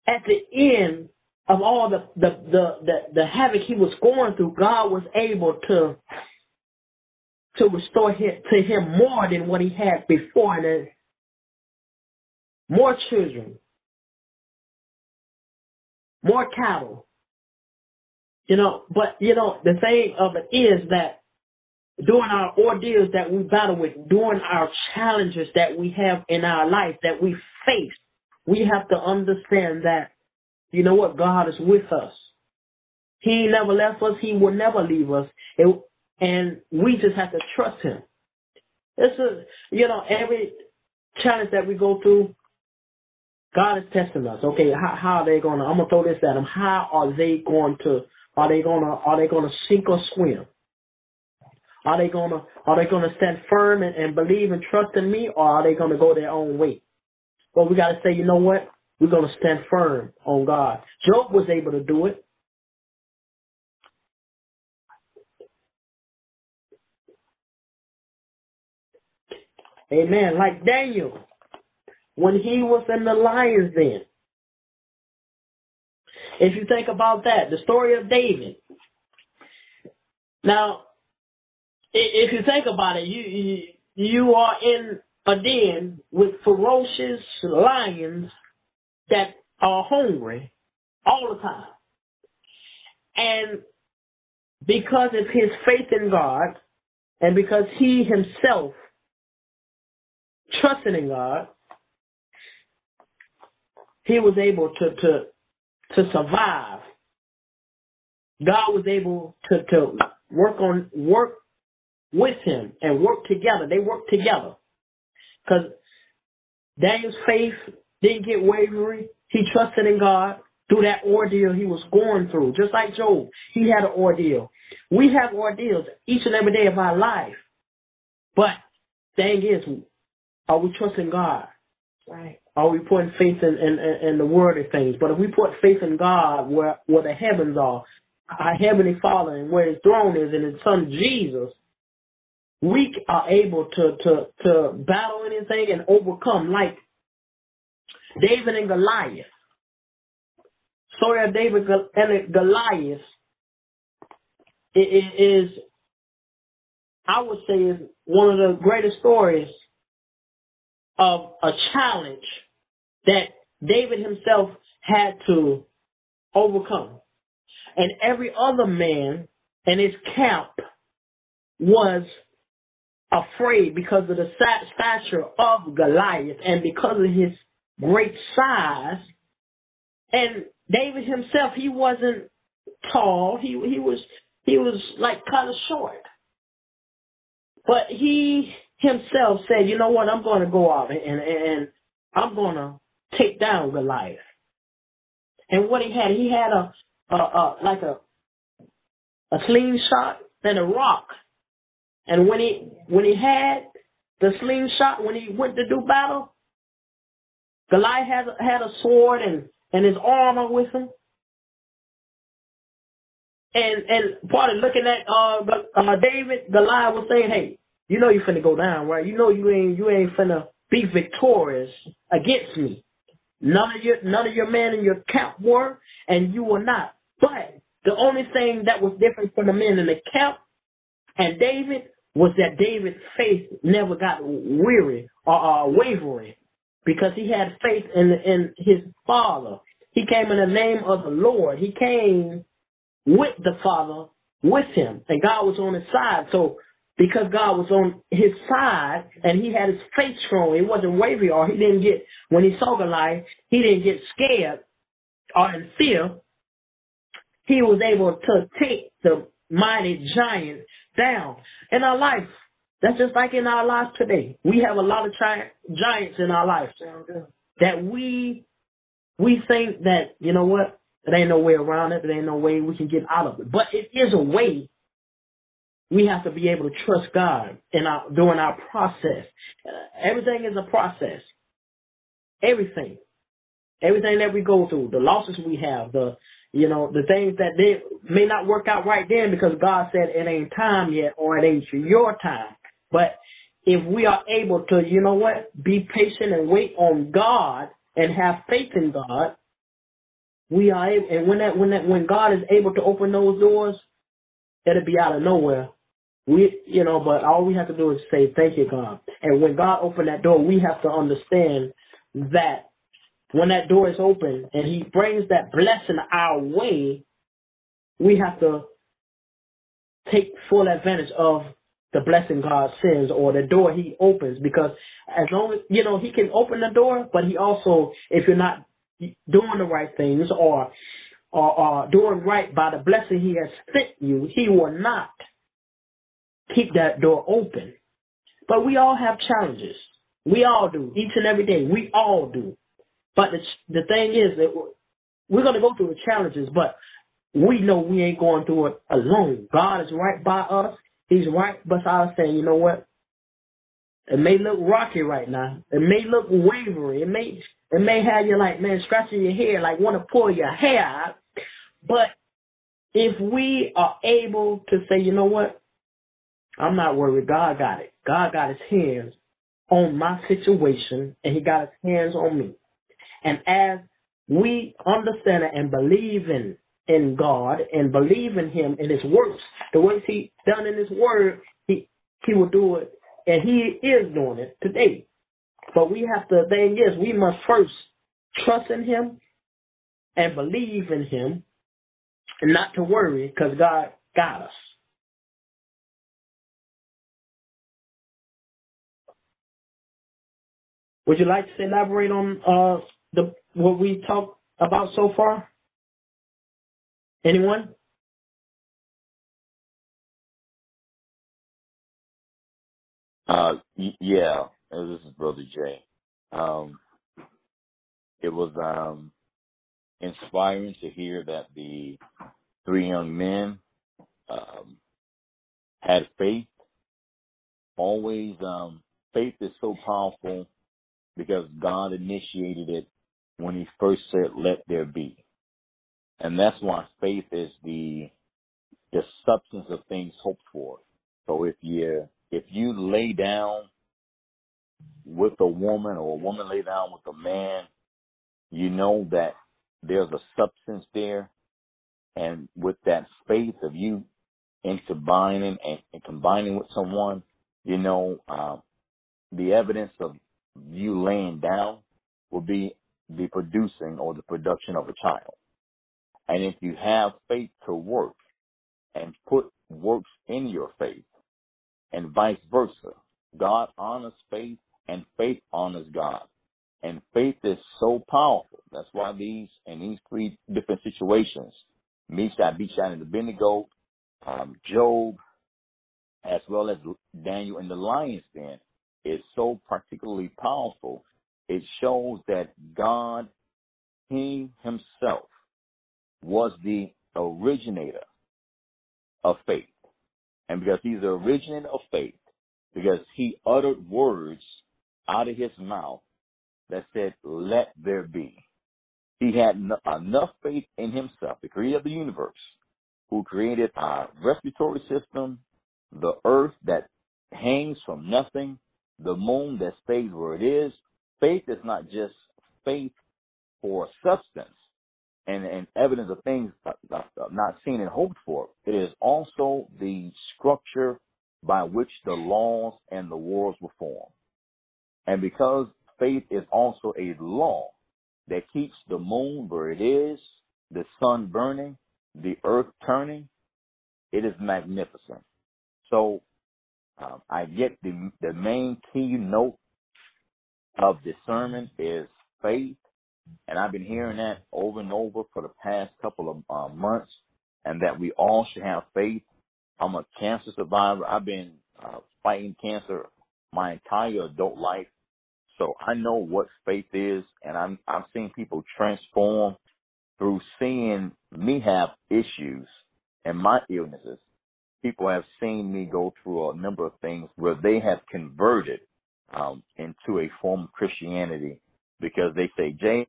at the end of all the havoc he was going through, God was able to restore to him more than what he had before, and then more children, more cattle. The thing of it is that during our ordeals that we battle with, during our challenges that we have in our life that we face, we have to understand that, you know what, God is with us. He never left us. He will never leave us. And we just have to trust him. Every challenge that we go through, God is testing us. Okay, how are they going to, I'm going to throw this at them. How are they going to, are they going to sink or swim? Are they going to stand firm and believe and trust in me, or are they going to go their own way? Well, we got to say, you know what? We're going to stand firm on God. Job was able to do it. Amen. Like Daniel, when he was in the lion's den. If you think about that, the story of David. Now, if you think about it, you are in a den with ferocious lions that are hungry all the time. And because of his faith in God, and because he himself trusted in God, he was able to survive. God was able to work with him and work together. They worked together because Daniel's faith didn't get wavering. He trusted in God through that ordeal he was going through. Just like Job, he had an ordeal. We have ordeals each and every day of our life. But thing is, are we trusting God? Right. Are we putting faith in the worldly things? But if we put faith in God, where the heavens are, our Heavenly Father, and where his throne is, and his Son Jesus, we are able to battle anything and overcome, like David and Goliath. So that David and Goliath is, I would say, is one of the greatest stories of a challenge that David himself had to overcome. And every other man in his camp was afraid because of the stature of Goliath and because of his great size. And David himself, he wasn't tall. He was like kind of short. But he himself said, you know what, I'm going to go out and I'm going to take down Goliath. And what he had a slingshot and a rock. And when he had the slingshot, when he went to do battle, Goliath had a sword and his armor with him. And probably looking at David, Goliath was saying, hey, you know you finna go down, right? You know you ain't finna be victorious against me. None of your men in your camp were, and you were not. But the only thing that was different from the men in the camp and David was that David's faith never got weary or wavering, because he had faith in his Father. He came in the name of the Lord. He came with the Father with him, and God was on his side. So because God was on his side and he had his faith strong, he wasn't wavering, or he didn't get, when he saw Goliath, he didn't get scared or in fear. He was able to take the mighty giant down. In our life, that's just like in our lives today. We have a lot of giants in our life that we think that, you know what, there ain't no way around it. There ain't no way we can get out of it. But it is a way. We have to be able to trust God during our process. Everything is a process. Everything. Everything that we go through, the losses we have, the things that they may not work out right then because God said it ain't time yet or it ain't your time. But if we are able to, you know what, be patient and wait on God and have faith in God, we are able, and when God is able to open those doors, it'll be out of nowhere. But all we have to do is say, thank you, God. And when God opened that door, we have to understand that when that door is open and he brings that blessing our way, we have to take full advantage of the blessing God sends or the door he opens, because as long as, you know, he can open the door, but he also, if you're not doing the right things or doing right by the blessing he has sent you, he will not keep that door open. But we all have challenges. We all do. Each and every day. We all do. But the thing is that we're going to go through the challenges, but we know we ain't going through it alone. God is right by us. He's right beside us saying, you know what? It may look rocky right now. It may look wavery. It may have you like, man, scratching your hair, like want to pull your hair out. But if we are able to say, you know what? I'm not worried. God got it. God got his hands on my situation, and he got his hands on me. And as we understand it and believe in in God and believe in him and his works, the works he's done in his word, he will do it, and he is doing it today. But we have to, the thing is, we must first trust in him and believe in him and not to worry because God got us. Would you like to elaborate on what we talked about so far? Anyone? Yeah, this is Brother J. It was inspiring to hear that the three young men had faith. Always, faith is so powerful because God initiated it when he first said, "Let there be." And that's why faith is the substance of things hoped for. So if you lay down with a woman or a woman lay down with a man, you know that there's a substance there. And with that faith of you interbining and combining with someone, you know, the evidence of you laying down will be the producing or the production of a child. And if you have faith to work and put works in your faith and vice versa, God honors faith and faith honors God. And faith is so powerful. That's why in these three different situations, Meshach and Abednego, Job, as well as Daniel in the lion's den, is so particularly powerful. It shows that God, he himself, was the originator of faith. And because he's the originator of faith, because he uttered words out of his mouth that said, "Let there be." He had enough faith in himself, the creator of the universe, who created our respiratory system, the earth that hangs from nothing, the moon that stays where it is. Faith is not just faith for substance and evidence of things not seen and hoped for. It is also the structure by which the laws and the worlds were formed. And because faith is also a law that keeps the moon where it is, the sun burning, the earth turning, it is magnificent. So I get the main key note of the sermon is faith. And I've been hearing that over and over for the past couple of months, and that we all should have faith. I'm a cancer survivor. I've been fighting cancer my entire adult life, so I know what faith is, and I've seen people transform through seeing me have issues and my illnesses. People have seen me go through a number of things where they have converted into a form of Christianity because they say, "James,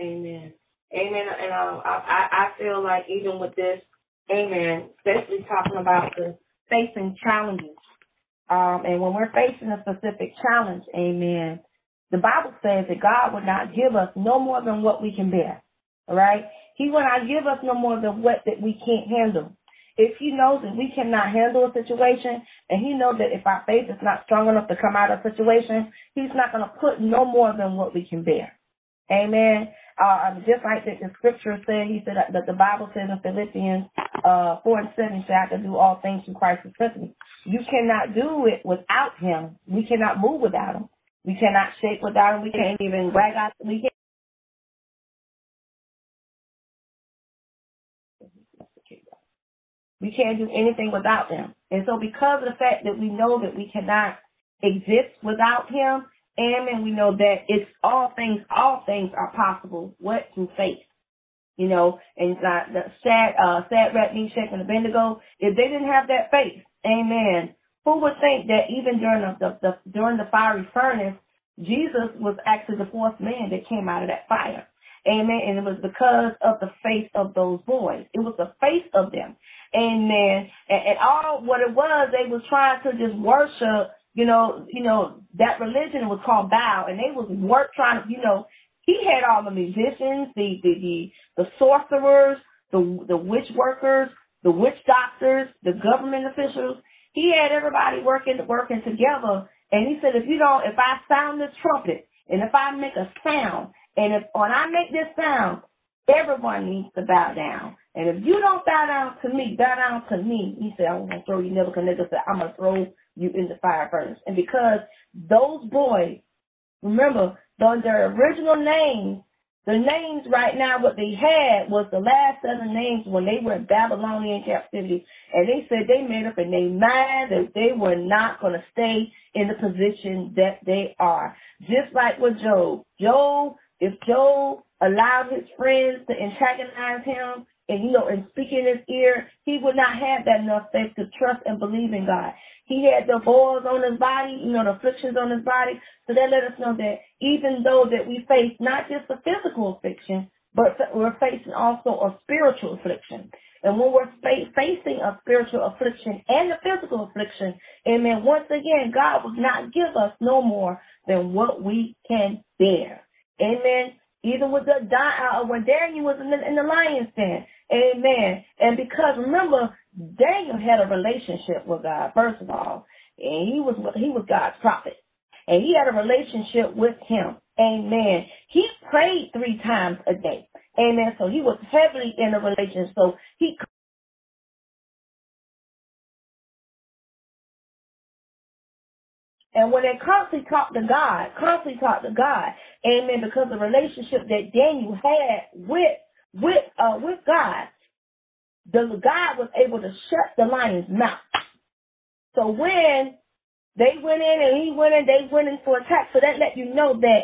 amen, amen." And I feel like even with this, amen, especially talking about the facing challenges, and when we're facing a specific challenge, amen, the Bible says that God would not give us no more than what we can bear. All right, he will not give us no more than what that we can't handle. If he knows that we cannot handle a situation, and he knows that if our faith is not strong enough to come out of a situation, he's not going to put no more than what we can bear. Amen. Just like the scripture said, he said that the Bible says in Philippians 4:7, "I can do all things through Christ who strengthens me." You cannot do it without him. We cannot move without him. We cannot shake without him. We can't even brag out. We can't. We can't do anything without him. And so, because of the fact that we know that we cannot exist without him, amen, we know that it's all things are possible. What? Through faith. You know, and the Shadrach, Meshach, and Abednego, if they didn't have that faith, amen, who would think that even during the fiery furnace, Jesus was actually the fourth man that came out of that fire. Amen. And it was because of the face of those boys. It was the face of them. Amen. And all what it was, they was trying to just worship, you know, that religion was called Baal, and they was trying to, he had all the musicians, the sorcerers, the witch workers, the witch doctors, the government officials. He had everybody working together. And he said, if I sound this trumpet, and if I make a sound, and if when I make this sound, everyone needs to bow down. And if you don't bow down to me, he said, I'm going to throw you, Nebuchadnezzar said, I'm going to throw you in the fire furnace. And because those boys, remember, their original names, the names right now, what they had was the last seven names when they were in Babylonian captivity. And they said they made up in their mind that they were not going to stay in the position that they are. Just like with Job. If Job allowed his friends to antagonize him and speak in his ear, he would not have that enough faith to trust and believe in God. He had the boils on his body, the afflictions on his body. So that let us know that even though that we face not just a physical affliction, but we're facing also a spiritual affliction. And when we're facing a spiritual affliction and a physical affliction, amen, once again, God will not give us no more than what we can bear. Amen. Even with when Daniel was in the lion's den. Amen. And because remember, Daniel had a relationship with God, first of all. And he was God's prophet. And he had a relationship with him. Amen. He prayed 3 times a day. Amen. So he was heavily in a relationship. So he And when they constantly talked to God, amen, because the relationship that Daniel had with God, God was able to shut the lion's mouth. So when they went in and he went in, they went in for attack. So that let you know that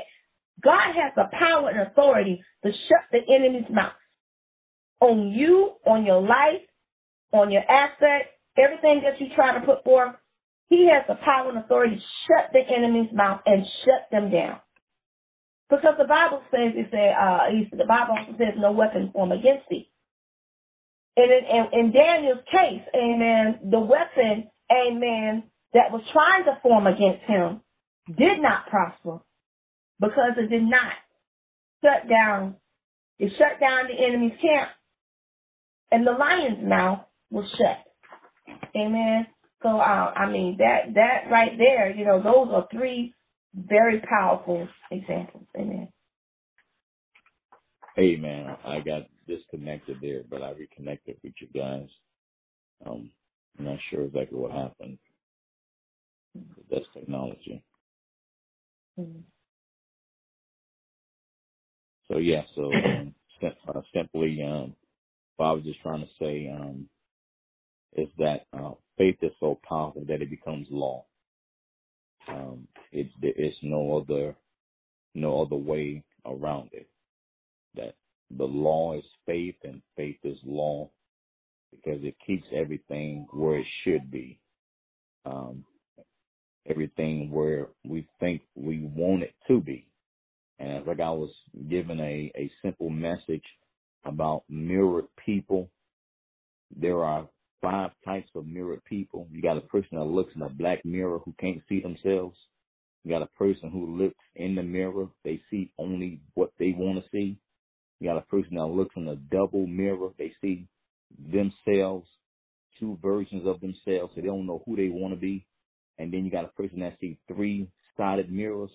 God has the power and authority to shut the enemy's mouth on you, on your life, on your assets, everything that you try to put forth. He has the power and authority to shut the enemy's mouth and shut them down. Because the Bible says, the Bible also says, no weapon formed against thee. And in Daniel's case, amen, the weapon, amen, that was trying to form against him did not prosper because it did not shut down. It shut down the enemy's camp, and the lion's mouth was shut. Amen. So, that right there, those are 3 very powerful examples. Amen. Amen. I got disconnected there, but I reconnected with you guys. I'm not sure exactly what happened. But that's technology. Mm-hmm. So, yeah, simply, what I was just trying to say is that faith is so powerful that it becomes law. There is no other way around it. That the law is faith and faith is law because it keeps everything where it should be. Everything where we think we want it to be. And it's like I was given a simple message about mirrored people. There are 5 types of mirrored people. You got a person that looks in a black mirror who can't see themselves. You got a person who looks in the mirror. They see only what they want to see. You got a person that looks in a double mirror. They see themselves, 2 versions of themselves, so they don't know who they want to be. And then you got a person that sees 3-sided mirrors.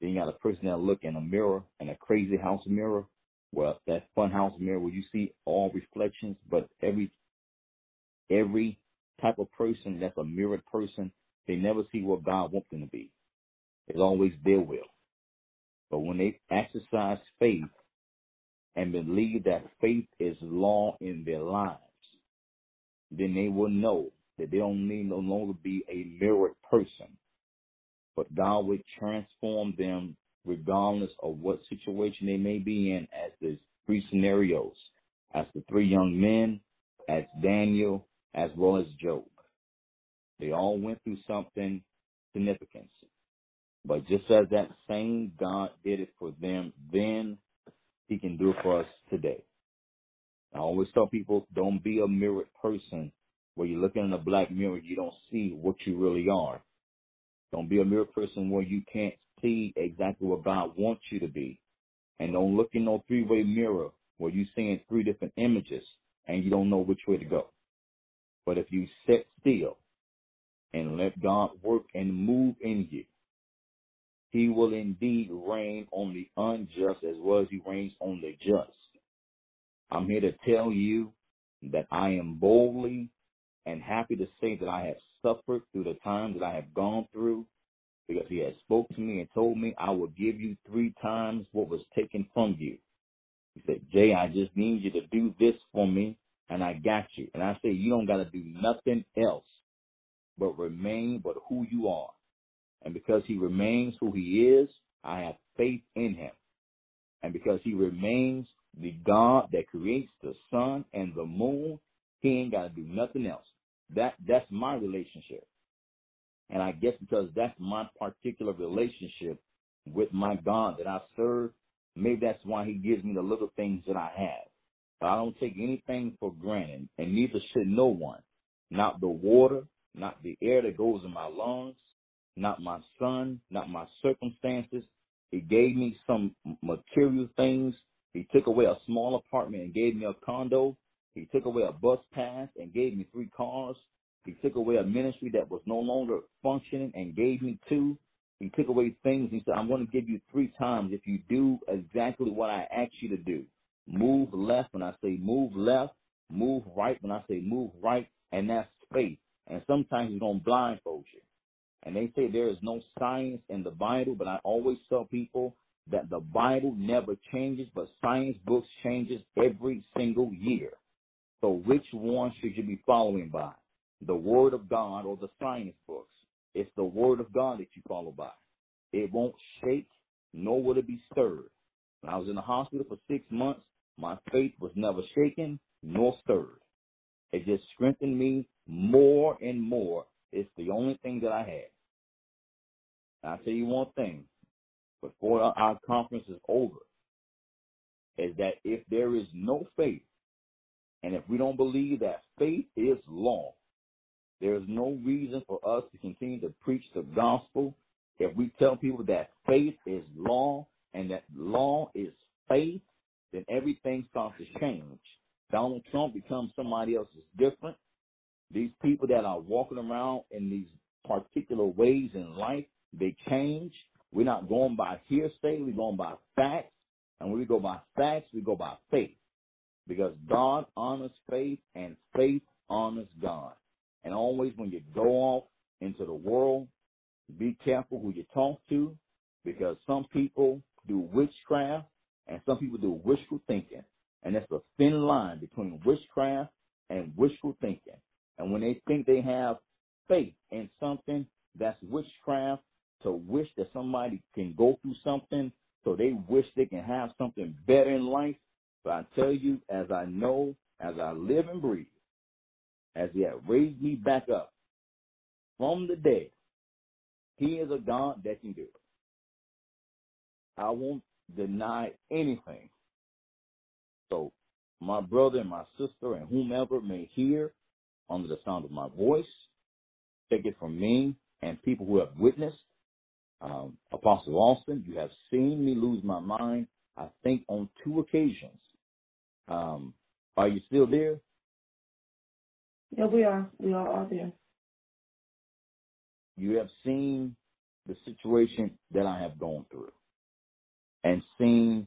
Then you got a person that look in a mirror, in a crazy house mirror. Well, that fun house mirror where you see all reflections, but every type of person that's a mirrored person, they never see what God wants them to be. It's always their will. But when they exercise faith and believe that faith is law in their lives, then they will know that they don't need no longer be a mirrored person. But God will transform them regardless of what situation they may be in, as the 3 scenarios, as the 3 young men, as Daniel, as well as Job. They all went through something significant. But just as that same God did it for them then, He can do it for us today. I always tell people, don't be a mirrored person where you're looking in a black mirror, you don't see what you really are. Don't be a mirror person where you can't see exactly what God wants you to be. And don't look in no three-way mirror where you're seeing three different images and you don't know which way to go. But if you sit still and let God work and move in you, He will indeed reign on the unjust as well as He reigns on the just. I'm here to tell you that I am boldly and happy to say that I have suffered through the time that I have gone through, because He has spoke to me and told me, I will give you 3 times what was taken from you. He said, Jay, I just need you to do this for me, and I got you. And I say, you don't got to do nothing else but remain but who you are. And because He remains who He is, I have faith in Him. And because He remains the God that creates the sun and the moon, He ain't got to do nothing else. That's my relationship. And I guess because that's my particular relationship with my God that I serve, maybe that's why He gives me the little things that I have. But I don't take anything for granted, and neither should no one. Not the water, not the air that goes in my lungs, not my son, not my circumstances. He gave me some material things. He took away a small apartment and gave me a condo. He took away a bus pass and gave me 3 cars. He took away a ministry that was no longer functioning and gave me 2. He took away things. He said, I'm going to give you 3 times if you do exactly what I ask you to do. Move left when I say move left. Move right when I say move right. And that's faith. And sometimes He's going to blindfold you. And they say there is no science in the Bible, but I always tell people that the Bible never changes, but science books changes every single year. So which one should you be following by? The Word of God or the science books? It's the Word of God that you follow by. It won't shake, nor will it be stirred. When I was in the hospital for 6 months, my faith was never shaken nor stirred. It just strengthened me more and more. It's the only thing that I had. And I'll tell you one thing, before our conference is over, is that if there is no faith, and if we don't believe that faith is law, there is no reason for us to continue to preach the gospel if we tell people that faith is law and that law is faith, then everything starts to change. Donald Trump becomes somebody else is different. These people that are walking around in these particular ways in life, they change. We're not going by hearsay. We're going by facts. And when we go by facts, we go by faith. Because God honors faith, and faith honors God. And always when you go off into the world, be careful who you talk to, because some people do witchcraft and some people do wishful thinking. And that's a thin line between witchcraft and wishful thinking. And when they think they have faith in something, that's witchcraft, to wish that somebody can go through something so they wish they can have something better in life. But I tell you, as I know, as I live and breathe, as He has raised me back up from the dead, He is a God that can do it. I won't deny anything. So my brother and my sister and whomever may hear under the sound of my voice, take it from me and people who have witnessed. Apostle Austin, you have seen me lose my mind, I think, on 2 occasions. Are you still there? Yeah, we are. We are all there. You have seen the situation that I have gone through and seen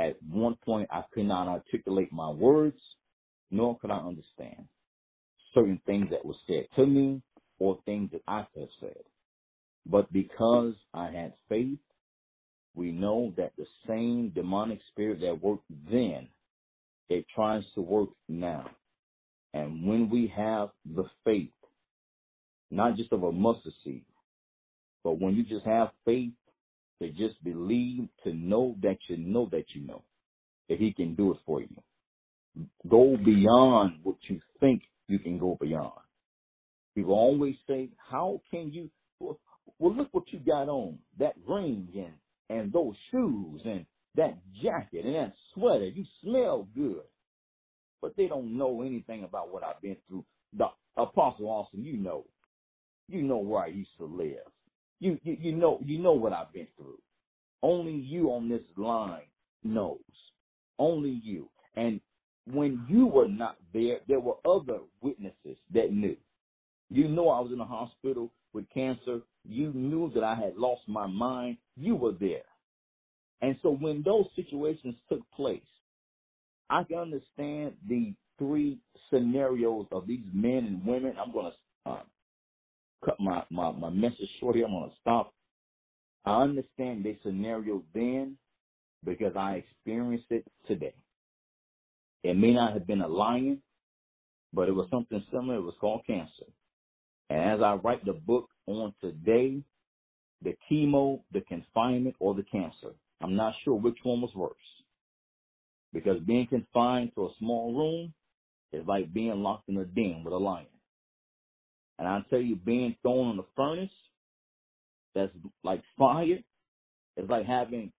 at one point I could not articulate my words, nor could I understand certain things that were said to me or things that I could have said. But because I had faith, we know that the same demonic spirit that worked then, it tries to work now. And when we have the faith, not just of a mustard seed, but when you just have faith to just believe, to know that you know that you know that He can do it for you. Go beyond what you think you can go beyond. People always say, how can you? Well, look what you got on, that ring and those shoes and that jacket and that sweater, you smell good, but they don't know anything about what I've been through. The Apostle Austin, you know where I used to live. You know what I've been through. Only you on this line knows. Only you. And when you were not there, there were other witnesses that knew. You know I was in the hospital with cancer. You knew that I had lost my mind. You were there. And so when those situations took place, I can understand the three scenarios of these men and women. I'm going to cut my message short here. I'm going to stop. I understand the scenario then because I experienced it today. It may not have been a lion, but it was something similar. It was called cancer. And as I write the book on today, the chemo, the confinement, or the cancer, I'm not sure which one was worse. Because being confined to a small room is like being locked in a den with a lion. And I tell you, being thrown in the furnace, that's like fire. It's like having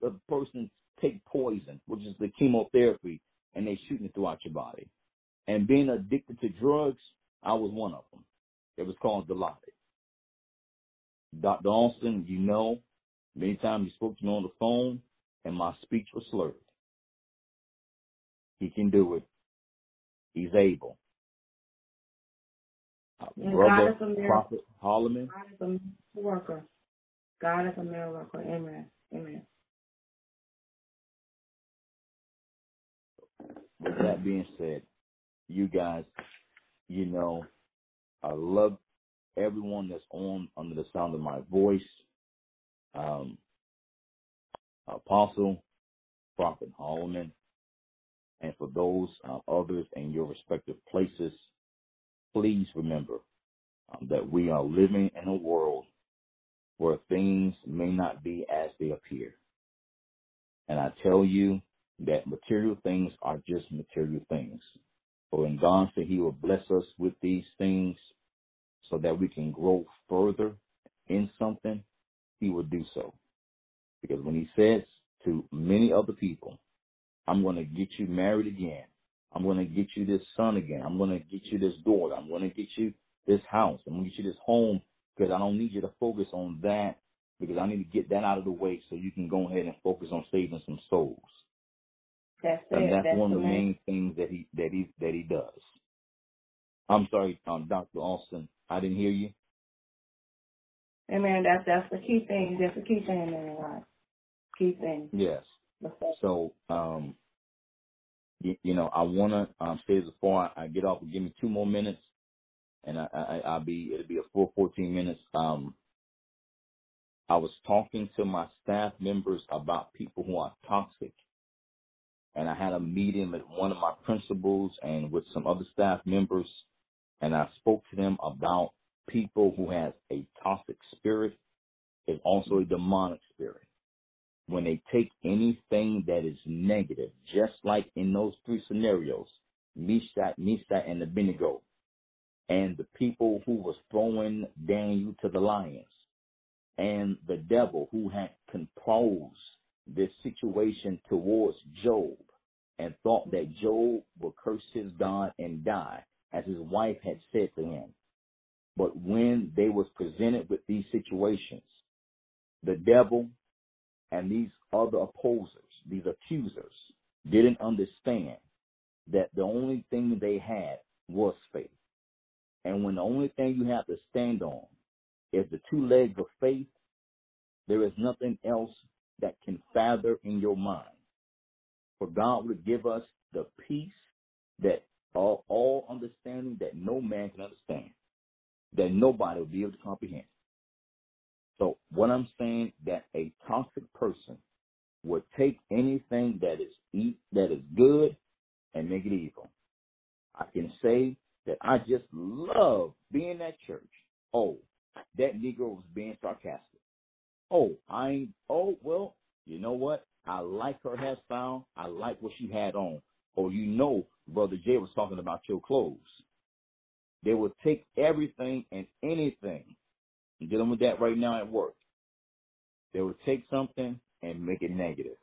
the person take poison, which is the chemotherapy, and they shooting it throughout your body. And being addicted to drugs, I was one of them. It was called Goliath. Dr. Austin, you know, many times he spoke to me on the phone, and my speech was slurred. He can do it. He's able. Brother, Prophet Holman. God is a worker. God is a miracle. Amen. Amen. With that being said, you guys, you know, I love everyone that's on under the sound of my voice. Apostle, Prophet Holman, and for those others in your respective places, please remember that we are living in a world where things may not be as they appear. And I tell you that material things are just material things. For in God said he will bless us with these things so that we can grow further in something, he will do so. Because when he says to many other people, I'm going to get you married again. I'm going to get you this son again. I'm going to get you this daughter. I'm going to get you this house. I'm going to get you this home because I don't need you to focus on that because I need to get that out of the way so you can go ahead and focus on saving some souls. That's it. And that's one of the main things that he does. I'm sorry, Dr. Austin, I didn't hear you. Amen. That's the key thing. That's the key thing in life. Key thing. Yes. So, you know, I want to say this before I get off. Give me 2 more minutes, and it'll be a full 14 minutes. I was talking to my staff members about people who are toxic, and I had a meeting with one of my principals and with some other staff members, and I spoke to them about people who have a toxic spirit is also a demonic spirit. When they take anything that is negative, just like in those 3 scenarios, Meshach, and Abednego, and the people who was throwing Daniel to the lions, and the devil who had composed this situation towards Job and thought that Job would curse his God and die, as his wife had said to him. But when they was presented with these situations, the devil and these other opposers, these accusers, didn't understand that the only thing they had was faith. And when the only thing you have to stand on is the 2 legs of faith, there is nothing else that can father in your mind. For God would give us the peace that all understanding that no man can understand, that nobody will be able to comprehend. So what I'm saying, that a toxic person would take anything that is good and make it evil. I can say that I just love being at church. Oh, that Negro was being sarcastic. Well, you know what? I like her hairstyle. I like what she had on. Or you know, Brother J was talking about your clothes. They will take everything and anything. I'm dealing with that right now at work. They will take something and make it negative.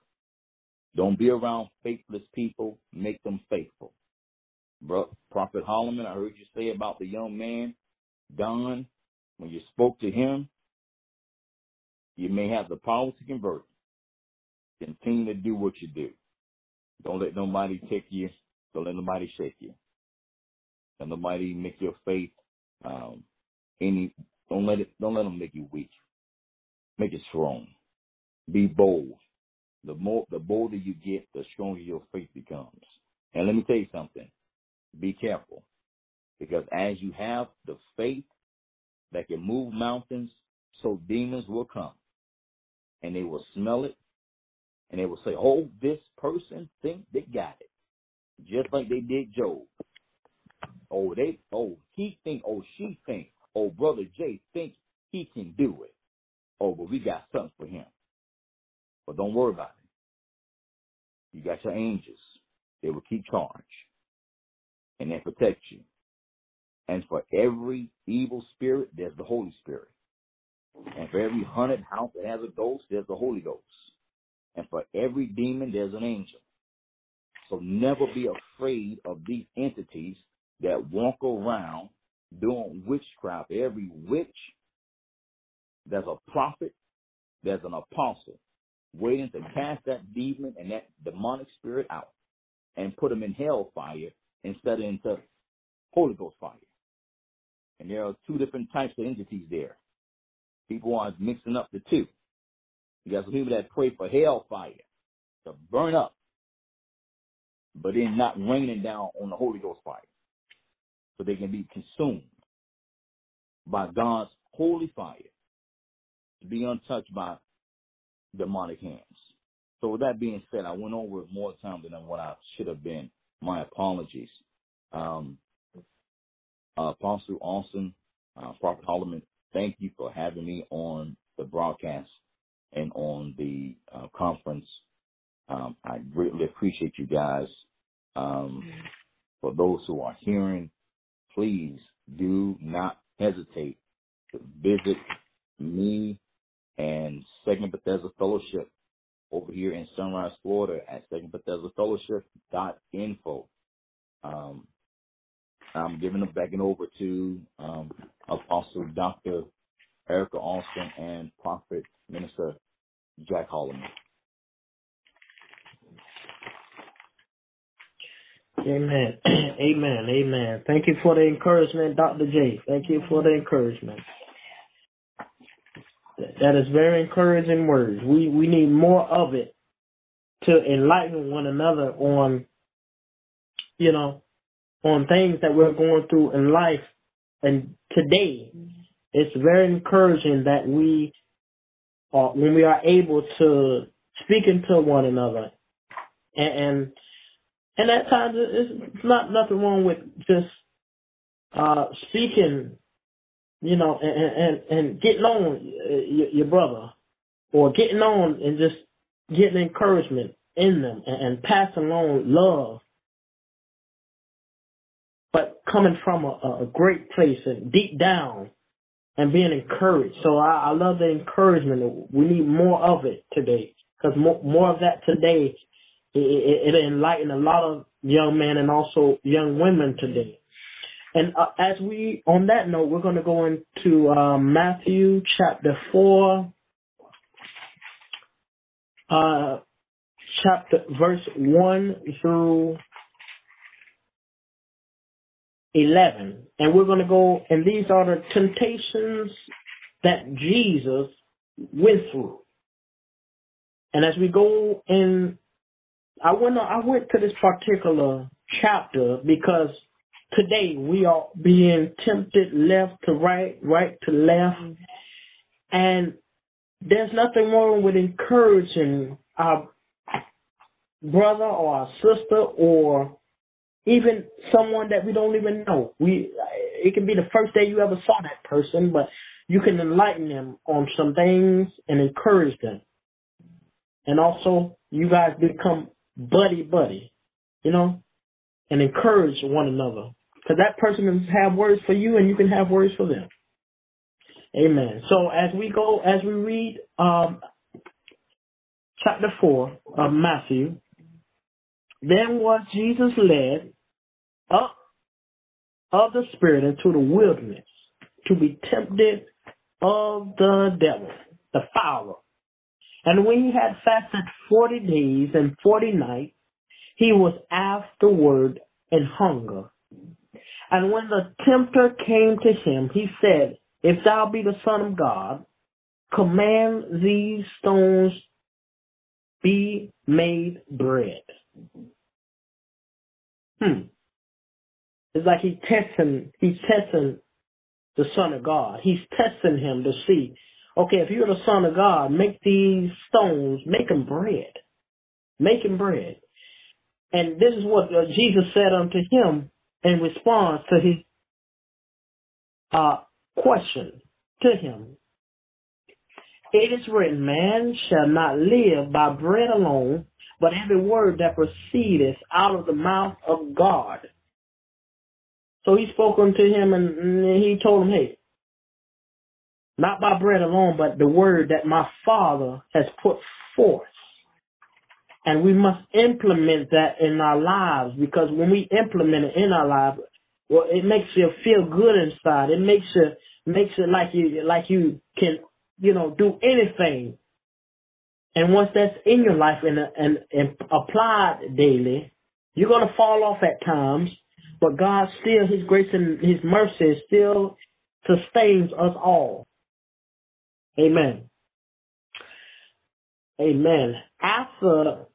Don't be around faithless people. Make them faithful. Prophet Holman, I heard you say about the young man, Don, when you spoke to him, you may have the power to convert. Continue to do what you do. Don't let nobody take you. Don't let nobody shake you. Don't nobody make your faith Don't let them make you weak. Make it strong. Be bold. The bolder you get, the stronger your faith becomes. And let me tell you something. Be careful, because as you have the faith that can move mountains, so demons will come, and they will smell it, and they will say, oh, this person thinks they got it, just like they did Job. She thinks, oh, Brother J thinks he can do it. Oh, but we got something for him. But don't worry about it. You got your angels. They will keep charge, and they protect you. And for every evil spirit, there's the Holy Spirit. And for every haunted house that has a ghost, there's the Holy Ghost. And for every demon, there's an angel. So never be afraid of these entities that walk around doing witchcraft. Every witch, there's a prophet, there's an apostle, waiting to cast that demon and that demonic spirit out and put them in hellfire instead of into Holy Ghost fire. And there are two different types of entities there. People are mixing up the two. You got some people that pray for hellfire to burn up, but then not raining down on the Holy Ghost fire, so they can be consumed by God's holy fire, to be untouched by demonic hands. So with that being said, I went over it more time than what I should have been. My apologies. Apostle Austin, Prophet Holman, thank you for having me on the broadcast and on the conference. I greatly appreciate you guys. For those who are hearing, please do not hesitate to visit me and Second Bethesda Fellowship over here in Sunrise, Florida at secondbethesdafellowship.info. I'm giving them back and over to Apostle Dr. Erica Austin and Prophet Minister Jack Holloman. Amen. Amen. Amen. Thank you for the encouragement, Dr. J. Thank you for the encouragement. That is very encouraging words. We need more of it to enlighten one another on, on things that we're going through in life. And today, it's very encouraging that we are, when we are able to speak into one another. And at times, it's nothing wrong with just speaking, and getting on your brother, or getting on and just getting encouragement in them and passing along love. But coming from a great place and deep down and being encouraged. So I love the encouragement. We need more of it today, because more of that today, it enlightened a lot of young men and also young women today. And on that note, we're going to go into Matthew chapter 4, verse 1 through 11. And we're going to go, and these are the temptations that Jesus went through. And as we go in, I went to this particular chapter because today we are being tempted left to right, right to left. And there's nothing wrong with encouraging our brother or our sister, or even someone that we don't even know. It can be the first day you ever saw that person, but you can enlighten them on some things and encourage them. And also, you guys become buddy, and encourage one another, because that person can have words for you and you can have words for them. Amen. So as we read chapter 4 of Matthew, Then was Jesus led up of the Spirit into the wilderness to be tempted of the devil, the Pharaoh. And when he had fasted 40 days and 40 nights, he was afterward in hunger. And when the tempter came to him, he said, If thou be the Son of God, command these stones be made bread. It's like he's testing the Son of God. He's testing him to see, okay, if you're the Son of God, make these stones, make them bread. Make them bread. And this is what Jesus said unto him in response to his question to him. It is written, man shall not live by bread alone, but every word that proceedeth out of the mouth of God. So he spoke unto him, and he told him, hey, not by bread alone, but the word that my Father has put forth. And we must implement that in our lives, because when we implement it in our lives, well, it makes you feel good inside. It makes it like you can, do anything. And once that's in your life and applied daily, you're going to fall off at times, but God still, his grace and his mercy still sustains us all. Amen. Amen. After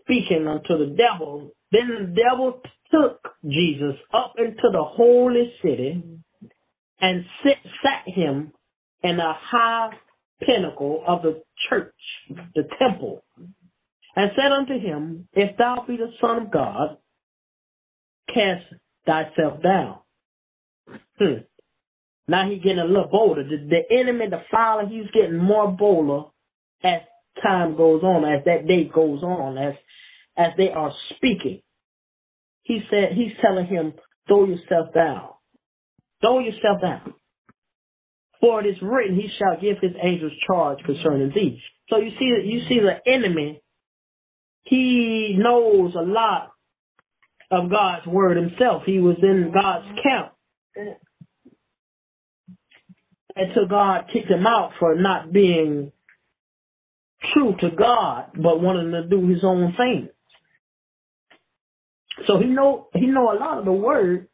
speaking unto the devil, then the devil took Jesus up into the holy city and sat him in a high pinnacle of the church, the temple, and said unto him, If thou be the Son of God, cast thyself down. Now he's getting a little bolder. The enemy, the Father, he's getting more bolder as time goes on, as that day goes on, as they are speaking. He said, he's telling him, throw yourself down. Throw yourself down. For it is written, he shall give his angels charge concerning thee. So you see the enemy, he knows a lot of God's word himself. He was in God's camp until God kicked him out for not being true to God, but wanting to do his own thing. So he know a lot of the word,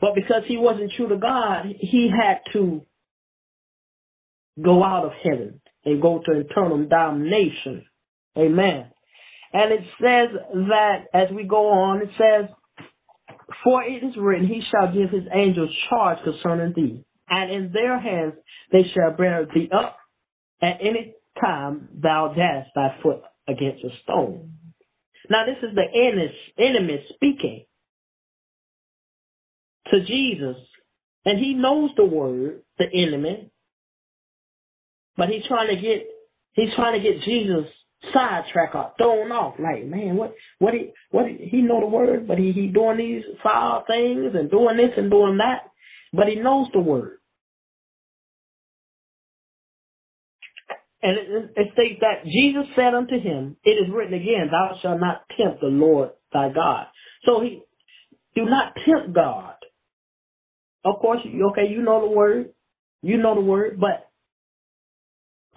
but because he wasn't true to God, he had to go out of heaven and go to eternal damnation. Amen. And it says that as we go on, it says, For it is written, he shall give his angels charge concerning thee, and in their hands they shall bear thee up, at any time thou dash thy foot against a stone. Now this is the enemy speaking to Jesus, and he knows the word, the enemy, but he's trying to get Jesus sidetracked or thrown off. Like, man, what he know the word, but he doing these foul things and doing this and doing that, but he knows the word. And it states that Jesus said unto him, It is written again, thou shalt not tempt the Lord thy God. So he, do not tempt God. Of course, okay, you know the word, but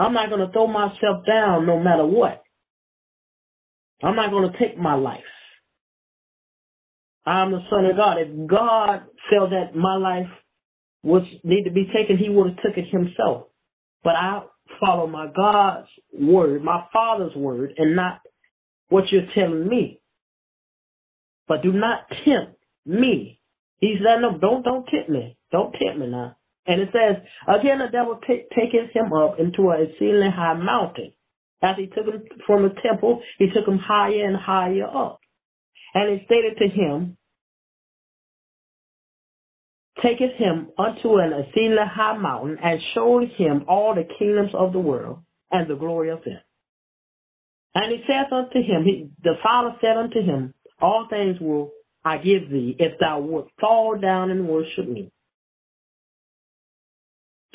I'm not going to throw myself down no matter what. I'm not going to take my life. I'm the Son of God. If God felt that my life was need to be taken, he would have took it himself. But I follow my God's word, my Father's word, and not what you're telling me. But do not tempt me. He's saying, no, don't tempt me. Don't tempt me now. And it says, again, the devil taketh him up into an exceedingly high mountain. As he took him from the temple, he took him higher and higher up. And it stated to him, taketh him unto an exceedingly high mountain, and showed him all the kingdoms of the world, and the glory of them. And he saith unto him, the Father said unto him, All things will I give thee, if thou wilt fall down and worship me.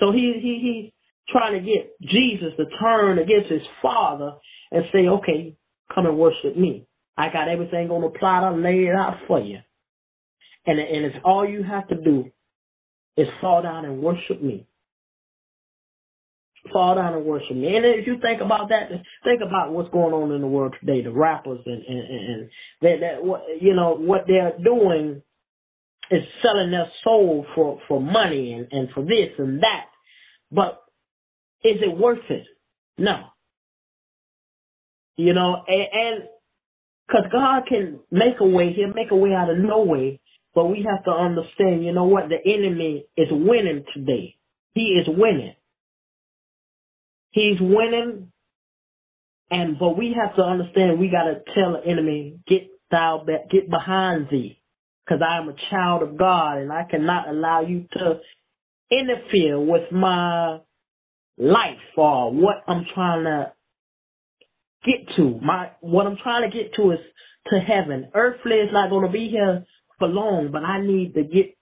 So he's trying to get Jesus to turn against his Father and say, okay, Come and worship me. I got everything on the platter, laid out for you. And it's all you have to do is fall down and worship me. Fall down and worship me. And if you think about that, think about what's going on in the world today, the rappers and what they're doing is selling their soul for money and for this and that. But is it worth it? No. You know, and because God can make a way, he'll make a way out of no way, but we have to understand, you know what, the enemy is winning today. He is winning. He's winning, but we have to understand we got to tell the enemy, get behind thee, because I am a child of God, and I cannot allow you to interfere with my life or what I'm trying to get to. What I'm trying to get to is to heaven. Earthly is not going to be here for long, but I need to get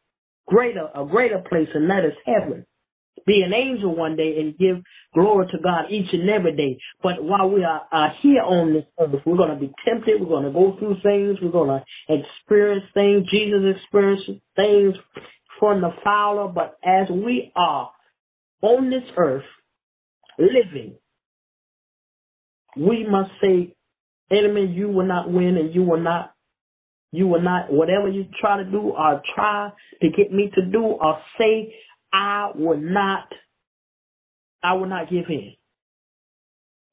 a greater place, and that is heaven. Be an angel one day and give glory to God each and every day. But while we are here on this earth, we're going to be tempted. We're going to go through things. We're going to experience things. Jesus experienced things from the fowler. But as we are on this earth living, we must say, enemy, you will not win, and you will not, whatever you try to do or try to get me to do or say, I will not give in.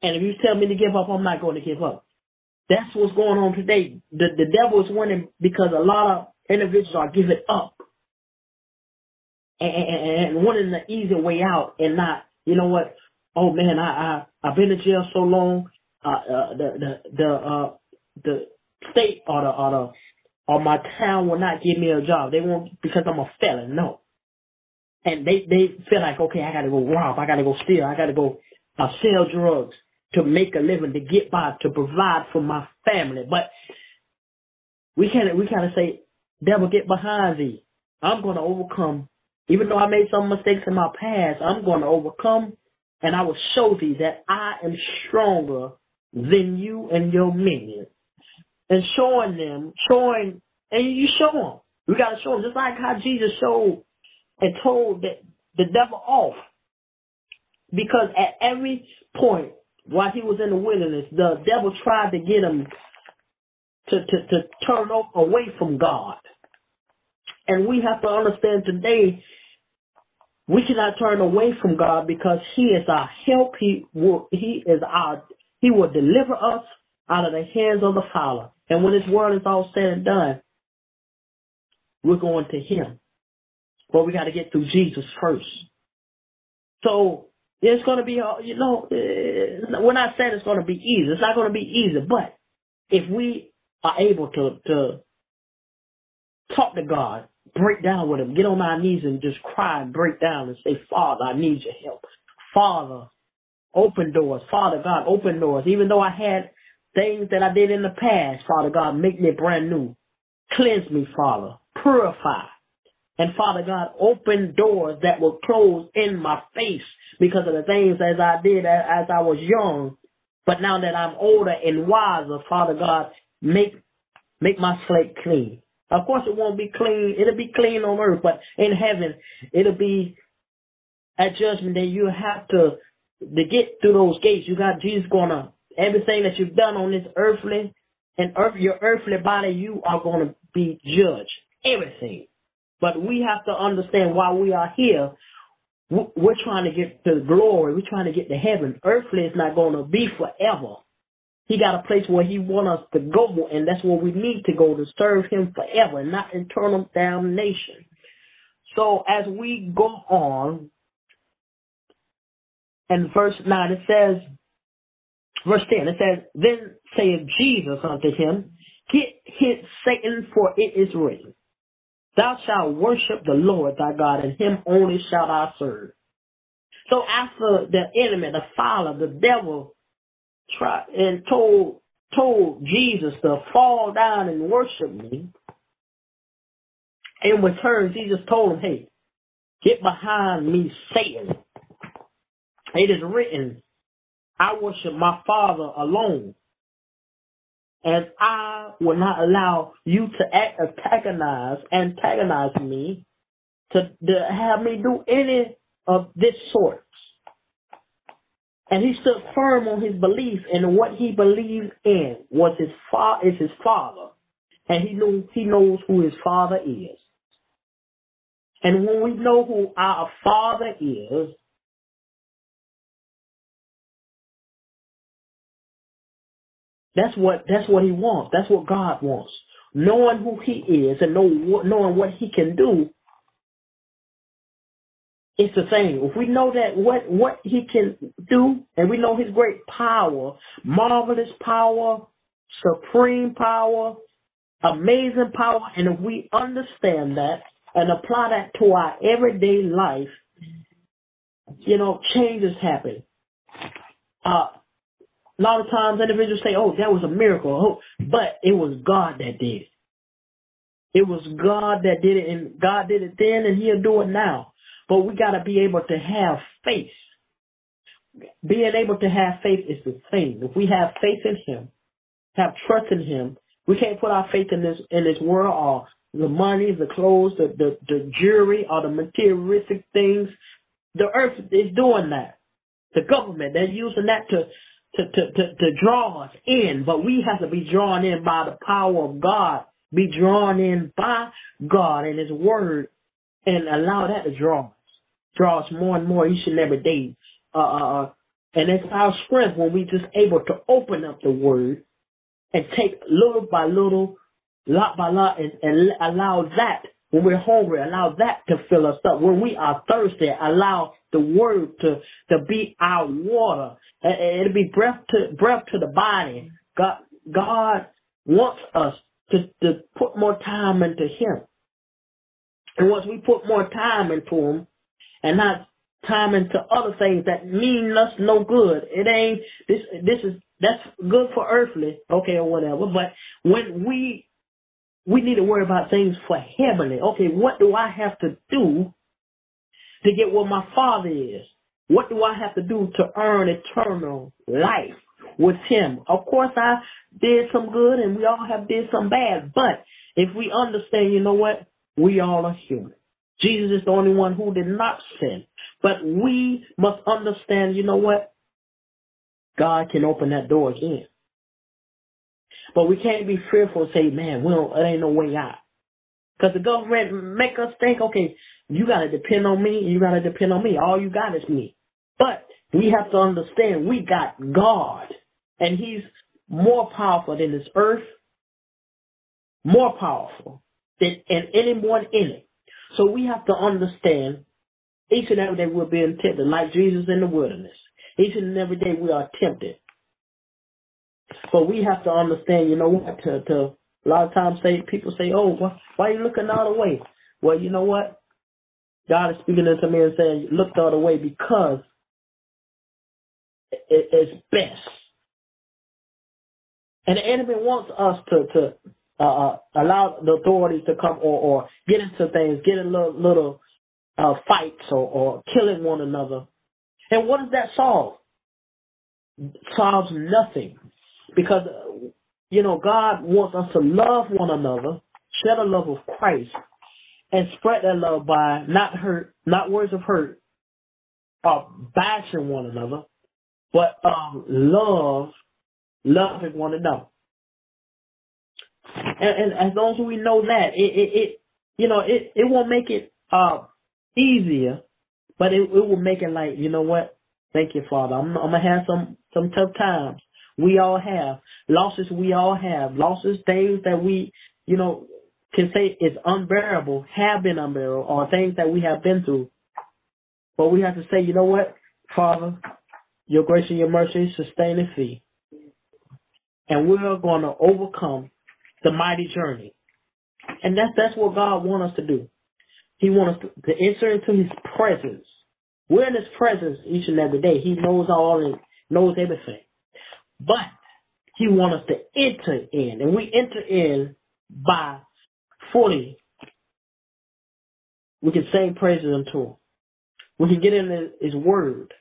And if you tell me to give up, I'm not going to give up. That's what's going on today. The devil is winning because a lot of individuals are giving up and wanting the easy way out and not, you know what? Oh man, I've been in jail so long. The state or my town will not give me a job. They won't because I'm a felon. No. And they feel like, okay, I got to go rob, I got to go steal, I got to go sell drugs to make a living, to get by, to provide for my family. But we kind of say, devil, get behind thee. I'm going to overcome. Even though I made some mistakes in my past, I'm going to overcome, and I will show thee that I am stronger than you and your minions. And you show them. We got to show them, just like how Jesus showed and told the devil off, because at every point while he was in the wilderness, the devil tried to get him to turn away from God. And we have to understand today we cannot turn away from God, because he is our help. He will deliver us out of the hands of the fowler. And when this world is all said and done, we're going to him. But we got to get through Jesus first. So it's going to be, we're not saying it's going to be easy. It's not going to be easy. But if we are able to talk to God, break down with him, get on our knees and just cry and break down and say, Father, I need your help. Father, open doors. Father God, open doors. Even though I had things that I did in the past, Father God, make me brand new. Cleanse me, Father. Purify. And, Father God, open doors that will close in my face because of the things as I did as I was young. But now that I'm older and wiser, Father God, make my slate clean. Of course, it won't be clean. It'll be clean on earth, but in heaven, it'll be at judgment day. You have to get through those gates. You got Jesus going to, everything that you've done on this earthly and your earthly body, you are going to be judged. Everything. But we have to understand why we are here. We're trying to get to glory. We're trying to get to heaven. Earthly is not going to be forever. He got a place where he wants us to go, and that's where we need to go, to serve him forever, not eternal damnation. So as we go on, in verse 9 it says, verse 10 it says, Then saith Jesus unto him, Get hence, Satan, for it is written, Thou shalt worship the Lord thy God, and him only shalt thou serve. So after the enemy, the fowler, the devil, tried and told Jesus to fall down and worship me, in return, Jesus told him, hey, get behind me, Satan. It is written, I worship my Father alone, as I will not allow you to antagonize me, to have me do any of this sort. And he stood firm on his belief, and what he believed in was his father, and he knows who his father is. And when we know who our father is, that's what he wants. That's what God wants. Knowing who he is and knowing what he can do. It's the same. If we know that what he can do, and we know his great power, marvelous power, supreme power, amazing power, and if we understand that and apply that to our everyday life, changes happen. A lot of times individuals say, oh, that was a miracle, but it was God that did it. It was God that did it, and God did it then, and he'll do it now. But we got to be able to have faith. Being able to have faith is the thing. If we have faith in him, have trust in him, we can't put our faith in this world or the money, the clothes, the jewelry, or the materialistic things. The earth is doing that. The government, they're using that to draw us in. But we have to be drawn in by the power of God. Be drawn in by God and his word, and allow that to draw us more and more each and every day. And it's our strength when we're just able to open up the word and take little by little, lot by lot, and allow that, when we're hungry, allow that to fill us up. When we are thirsty, allow the word to be our water. It'll be breath to the body. God wants us to put more time into him. And once we put more time into him, and not time into other things that mean us no good, it ain't this is that's good for earthly, okay, or whatever. But when we need to worry about things for heavenly. Okay, what do I have to do to get where my father is? What do I have to do to earn eternal life with him? Of course, I did some good, and we all have did some bad. But if we understand, you know what? We all are human. Jesus is the only one who did not sin. But we must understand, you know what? God can open that door again. But we can't be fearful and say, man, there ain't no way out. Because the government make us think, okay, you got to depend on me, and you got to depend on me. All you got is me. But we have to understand we got God, and he's more powerful than this earth, more powerful than anyone in it. So we have to understand each and every day we're being tempted, like Jesus in the wilderness. Each and every day we are tempted. But we have to understand, you know what, a lot of times people say, oh, why are you looking the other way? Well, you know what? God is speaking to me and saying, look the other way because it's best. And the enemy wants us to allow the authorities to come or get into things, get in little fights or killing one another. And what does that solve? It solves nothing. Because, God wants us to love one another, share the love of Christ, and spread that love by not words of hurt, or bashing one another, but loving one another. And as long as we know that, it won't make it easier, but it will make it like, you know what? Thank you, Father. I'm gonna have some tough times. We all have losses. Things that we, can say is unbearable, have been unbearable, or things that we have been through. But we have to say, you know what, Father, your grace and your mercy sustaineth thee, and we're going to overcome the mighty journey. And that's what God wants us to do. He wants us to enter into his presence. We're in his presence each and every day. He knows all and knows everything. But he wants us to enter in. And we enter in by fully. We can sing praises unto him. We can get in his word.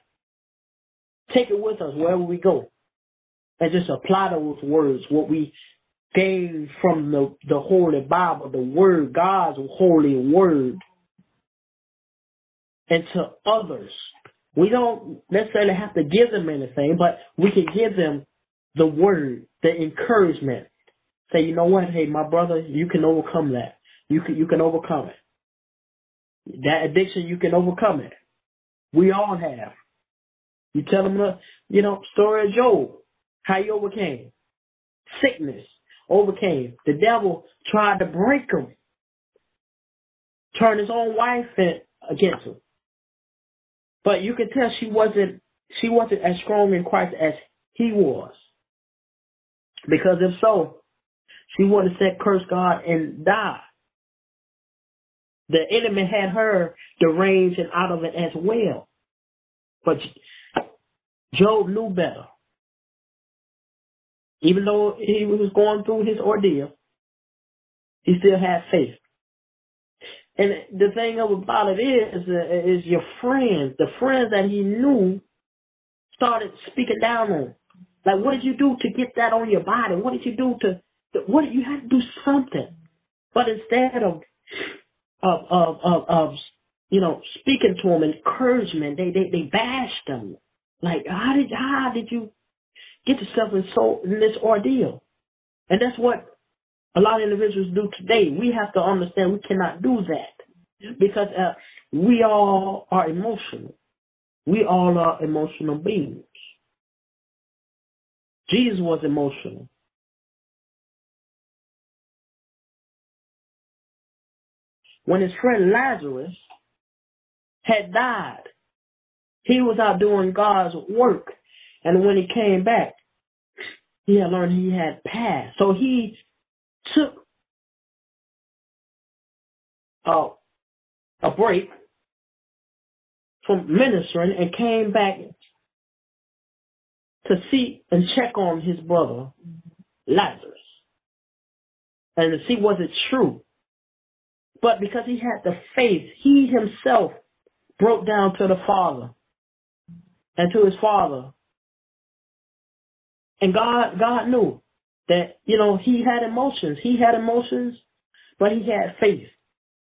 Take it with us wherever we go. And just apply those words, what we things from the Holy Bible, the Word, God's holy Word, and to others. We don't necessarily have to give them anything, but we can give them the Word, the encouragement. Say, you know what? Hey, my brother, you can overcome that. You can overcome it. That addiction, you can overcome it. We all have. You tell them the, story of Job, how he overcame sickness. Overcame. The devil tried to break him, turn his own wife against him. But you could tell she wasn't as strong in Christ as he was. Because if so, she would have said, curse God and die. The enemy had her deranged and out of it as well. But Job knew better. Even though he was going through his ordeal, he still had faith. And the thing about it is your friends, the friends that he knew, started speaking down on him. Like, what did you do to get that on your body? What did you do you had to do something. But instead of speaking to him encouragement, they bashed him. Like, how did you get yourself in this ordeal? And that's what a lot of individuals do today. We have to understand we cannot do that because we all are emotional. We all are emotional beings. Jesus was emotional. When his friend Lazarus had died, he was out doing God's work. And when he came back, he had learned he had passed. So he took a break from ministering and came back to see and check on his brother, Lazarus, and to see was it true. But because he had the faith, he himself broke down to the Father and to his Father. And God knew that, he had emotions. He had emotions, but he had faith.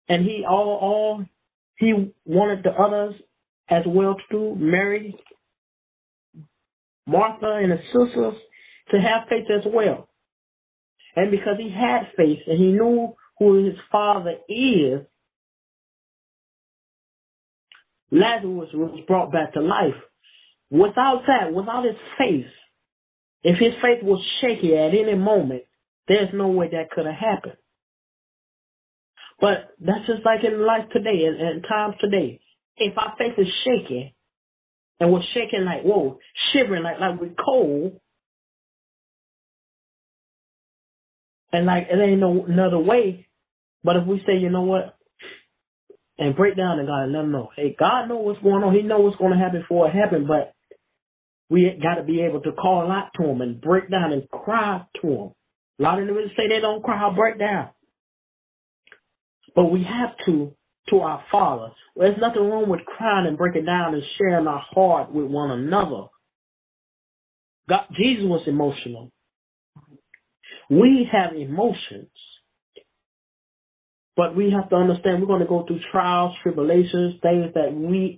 And he he wanted the others as well to do, Mary, Martha, and his sisters, to have faith as well. And because he had faith and he knew who his Father is, Lazarus was brought back to life. Without that, without his faith, if his faith was shaky at any moment, there's no way that could have happened. But that's just like in life today and times today. If our faith is shaky and we're shaking like, whoa, shivering like we're cold, and like it ain't no another way, but if we say, you know what, and break down to God and let him know, hey, God knows what's going on. He knows what's going to happen before it happens, but we got to be able to call out to him and break down and cry to him. A lot of them say they don't cry, break down. But we have to our Father. There's nothing wrong with crying and breaking down and sharing our heart with one another. Jesus was emotional. We have emotions. But we have to understand we're going to go through trials, tribulations, things that we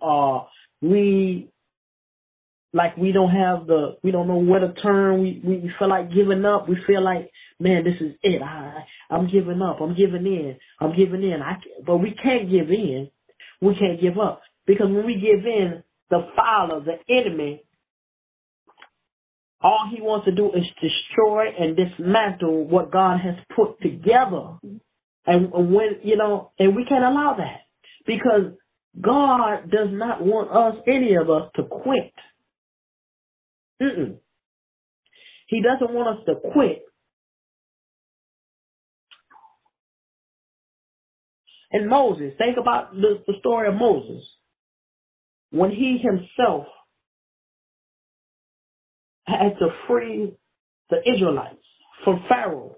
don't know where to turn. We feel like giving up. We feel like, man, this is it. I'm giving up. I'm giving in. But we can't give in. We can't give up. Because when we give in, the Father, the enemy, all he wants to do is destroy and dismantle what God has put together. And when, and we can't allow that. Because God does not want any of us to quit. Mm-mm. He doesn't want us to quit. And Moses, think about the story of Moses. When he himself had to free the Israelites from Pharaoh.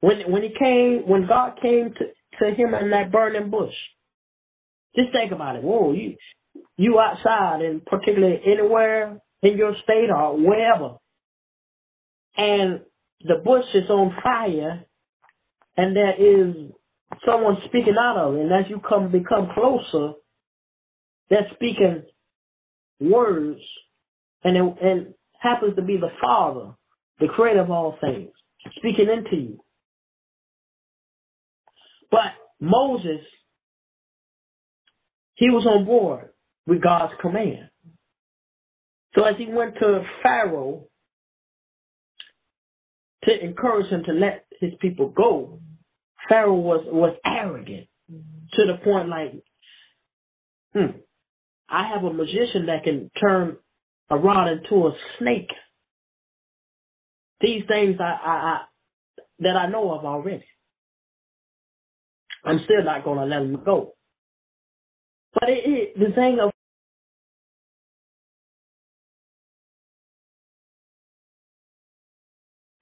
When God came to him in that burning bush, just think about it. Whoa, you outside, and particularly anywhere in your state or wherever, and the bush is on fire and there is someone speaking out of it. And as you become closer, they're speaking words, and it happens to be the Father, the creator of all things, speaking into you. But Moses, he was on board with God's command. So as he went to Pharaoh to encourage him to let his people go, Pharaoh was arrogant to the point like, I have a magician that can turn a rod into a snake. These things that I know of already. I'm still not going to let him go. But the thing of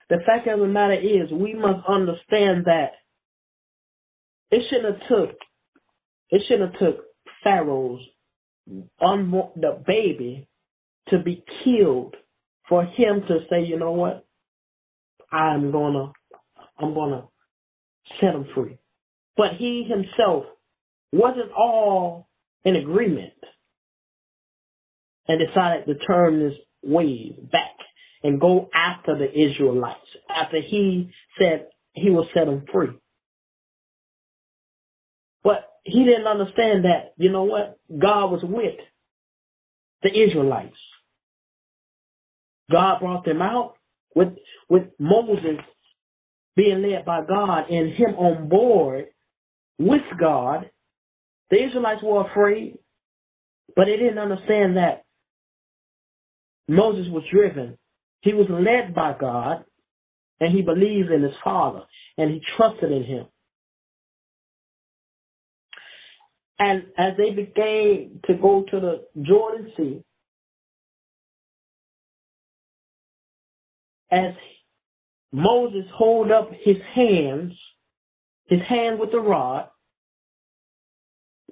the fact of the matter is, we must understand that it shouldn't have took Pharaoh's the baby to be killed for him to say, you know what, I'm gonna set him free. But he himself wasn't all in agreement and decided to turn his ways back and go after the Israelites after he said he will set them free. But he didn't understand that, you know what, God was with the Israelites. God brought them out with Moses being led by God and him on board with God. The Israelites were afraid, but they didn't understand that Moses was driven. He was led by God, and he believed in his Father, and he trusted in him. And as they began to go to the Jordan Sea, as Moses held up his hand with the rod,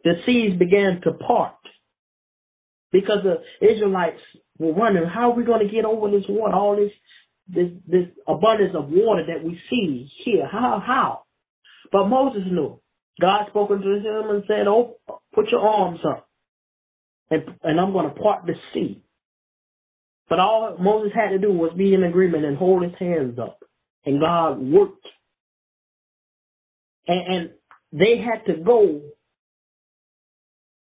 the seas began to part because the Israelites were wondering, how are we going to get over this water, all this abundance of water that we see here? How? But Moses knew. God spoke to him and said, oh, put your arms up, and I'm going to part the sea. But all Moses had to do was be in agreement and hold his hands up, and God worked. And they had to go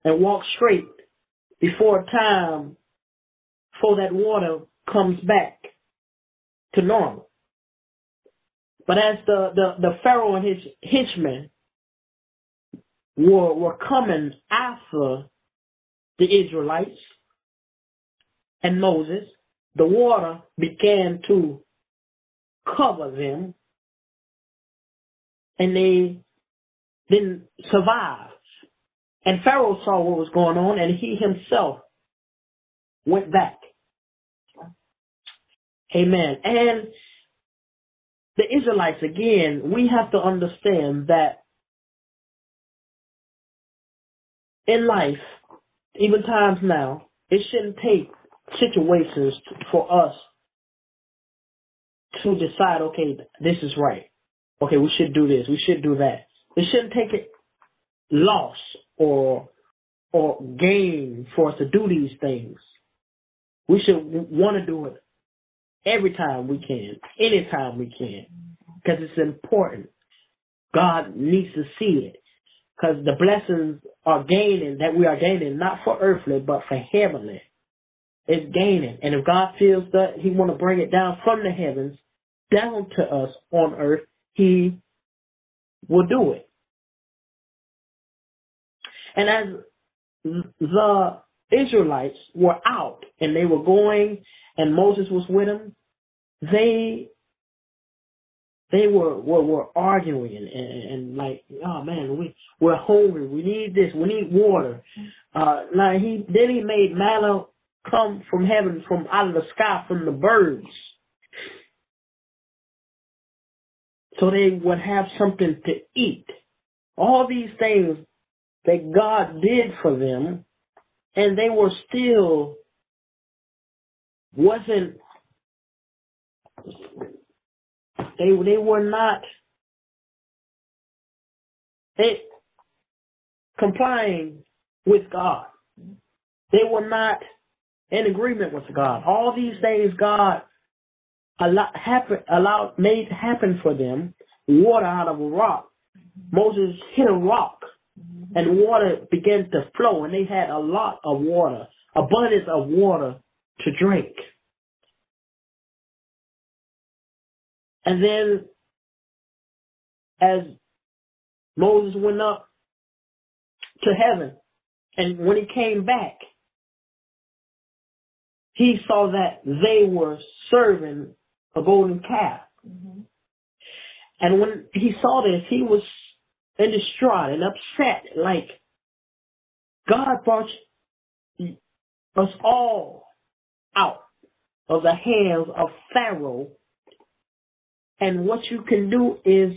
and walk straight before time for that water comes back to normal. But as the Pharaoh and his henchmen were coming after the Israelites and Moses, the water began to cover them, and they didn't survive. And Pharaoh saw what was going on, and he himself went back. Amen. And the Israelites, again, we have to understand that in life, even times now, it shouldn't take situations for us to decide, okay, this is right. Okay, we should do this. We should do that. It shouldn't take it loss or gain for us to do these things. We should want to do it every time we can, anytime we can, because it's important. God needs to see it, because the blessings that we are gaining, not for earthly, but for heavenly. It's gaining. And if God feels that he want to bring it down from the heavens down to us on earth, he will do it. And as the Israelites were out and they were going and Moses was with them, they were arguing and like, oh man, we're hungry, we need this, we need water. Now he made manna come from heaven, from out of the sky, from the birds, so they would have something to eat. All these things that God did for them, and they were still wasn't They were not complying with God. They were not in agreement with God. All these things God made happen for them, water out of a rock. Moses hit a rock, and water began to flow, and they had a lot of water, abundance of water to drink. And then as Moses went up to heaven, and when he came back, he saw that they were serving a golden calf. Mm-hmm. And when he saw this, he was in distraught and upset, like, God brought us all out of the hands of Pharaoh, and what you can do is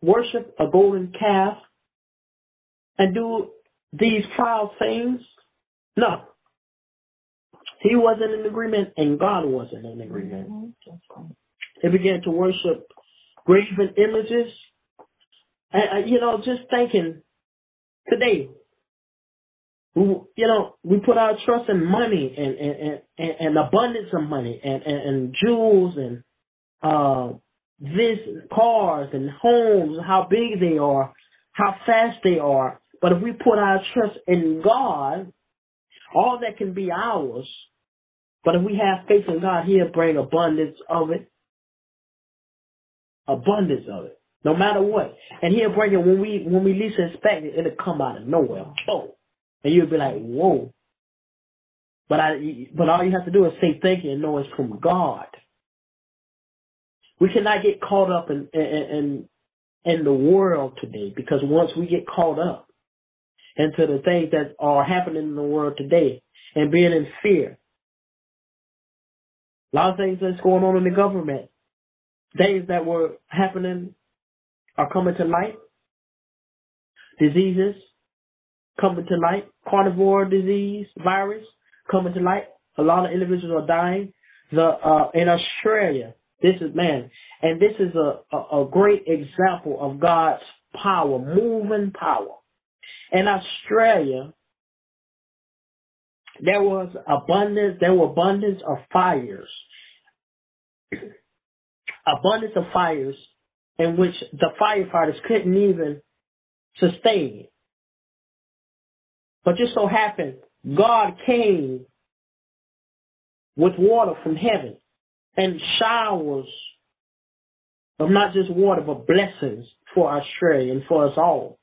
worship a golden calf and do these foul things? No. He wasn't in agreement, and God wasn't in agreement. Mm-hmm. They began to worship graven images. And, just thinking today, we put our trust in money and abundance of money and jewels and cars and homes, how big they are, how fast they are. But if we put our trust in God, all that can be ours. But if we have faith in God, He'll bring abundance of it. Abundance of it, no matter what. And He'll bring it when we least expect it, it'll come out of nowhere. Oh, and you'll be like, whoa. But all you have to do is say thank you and know it's from God. We cannot get caught up in the world today, because once we get caught up into the things that are happening in the world today and being in fear, a lot of things that's going on in the government, things that were happening are coming to light, diseases coming to light, carnivore disease, virus coming to light. A lot of individuals are dying. In Australia, this is a great example of God's power, moving power. In Australia, there were abundance of fires. Abundance of fires in which the firefighters couldn't even sustain. But just so happened, God came with water from heaven and showers of not just water, but blessings for Australia and for us all,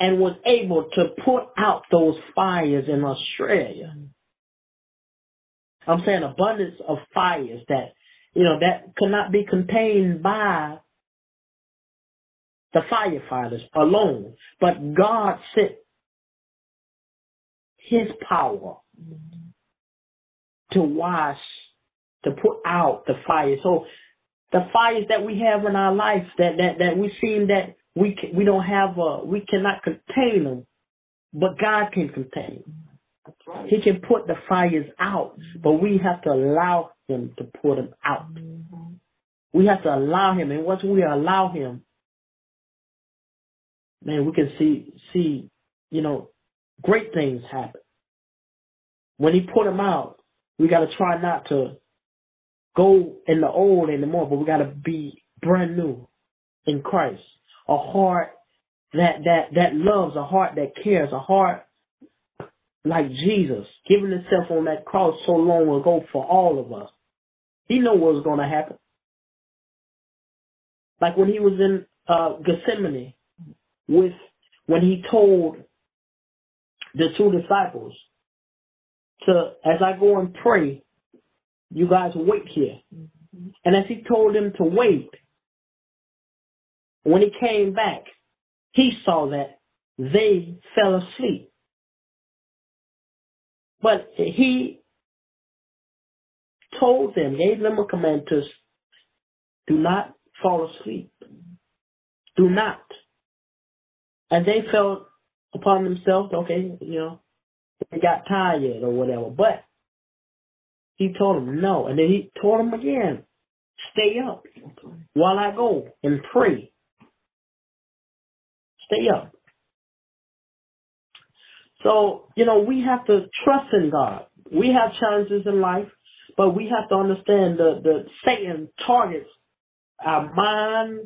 and was able to put out those fires in Australia. I'm saying abundance of fires that, that could not be contained by the firefighters alone, but God sent His power to put out the fire. So the fires that we have in our life that we seem that we don't have, we cannot contain them, but God can contain them. That's right. He can put the fires out, but we have to allow Him to put them out. Mm-hmm. We have to allow Him, and once we allow Him, man, we can see great things happen. When He put them out, we got to try not to go in the old anymore, but we got to be brand new in Christ. A heart that loves, a heart that cares, a heart like Jesus, giving Himself on that cross so long ago for all of us. He knew what was going to happen. Like when He was in Gethsemane, when He told the two disciples to, as I go and pray, you guys wait here. Mm-hmm. And as He told them to wait, when He came back, He saw that they fell asleep. But He told them, gave them a command to do not fall asleep. Do not. And they felt upon themselves, okay, they got tired or whatever. But He told him no. And then he told him again, stay up while I go and pray. Stay up. So, you know, we have to trust in God. We have challenges in life, but we have to understand the Satan targets our mind,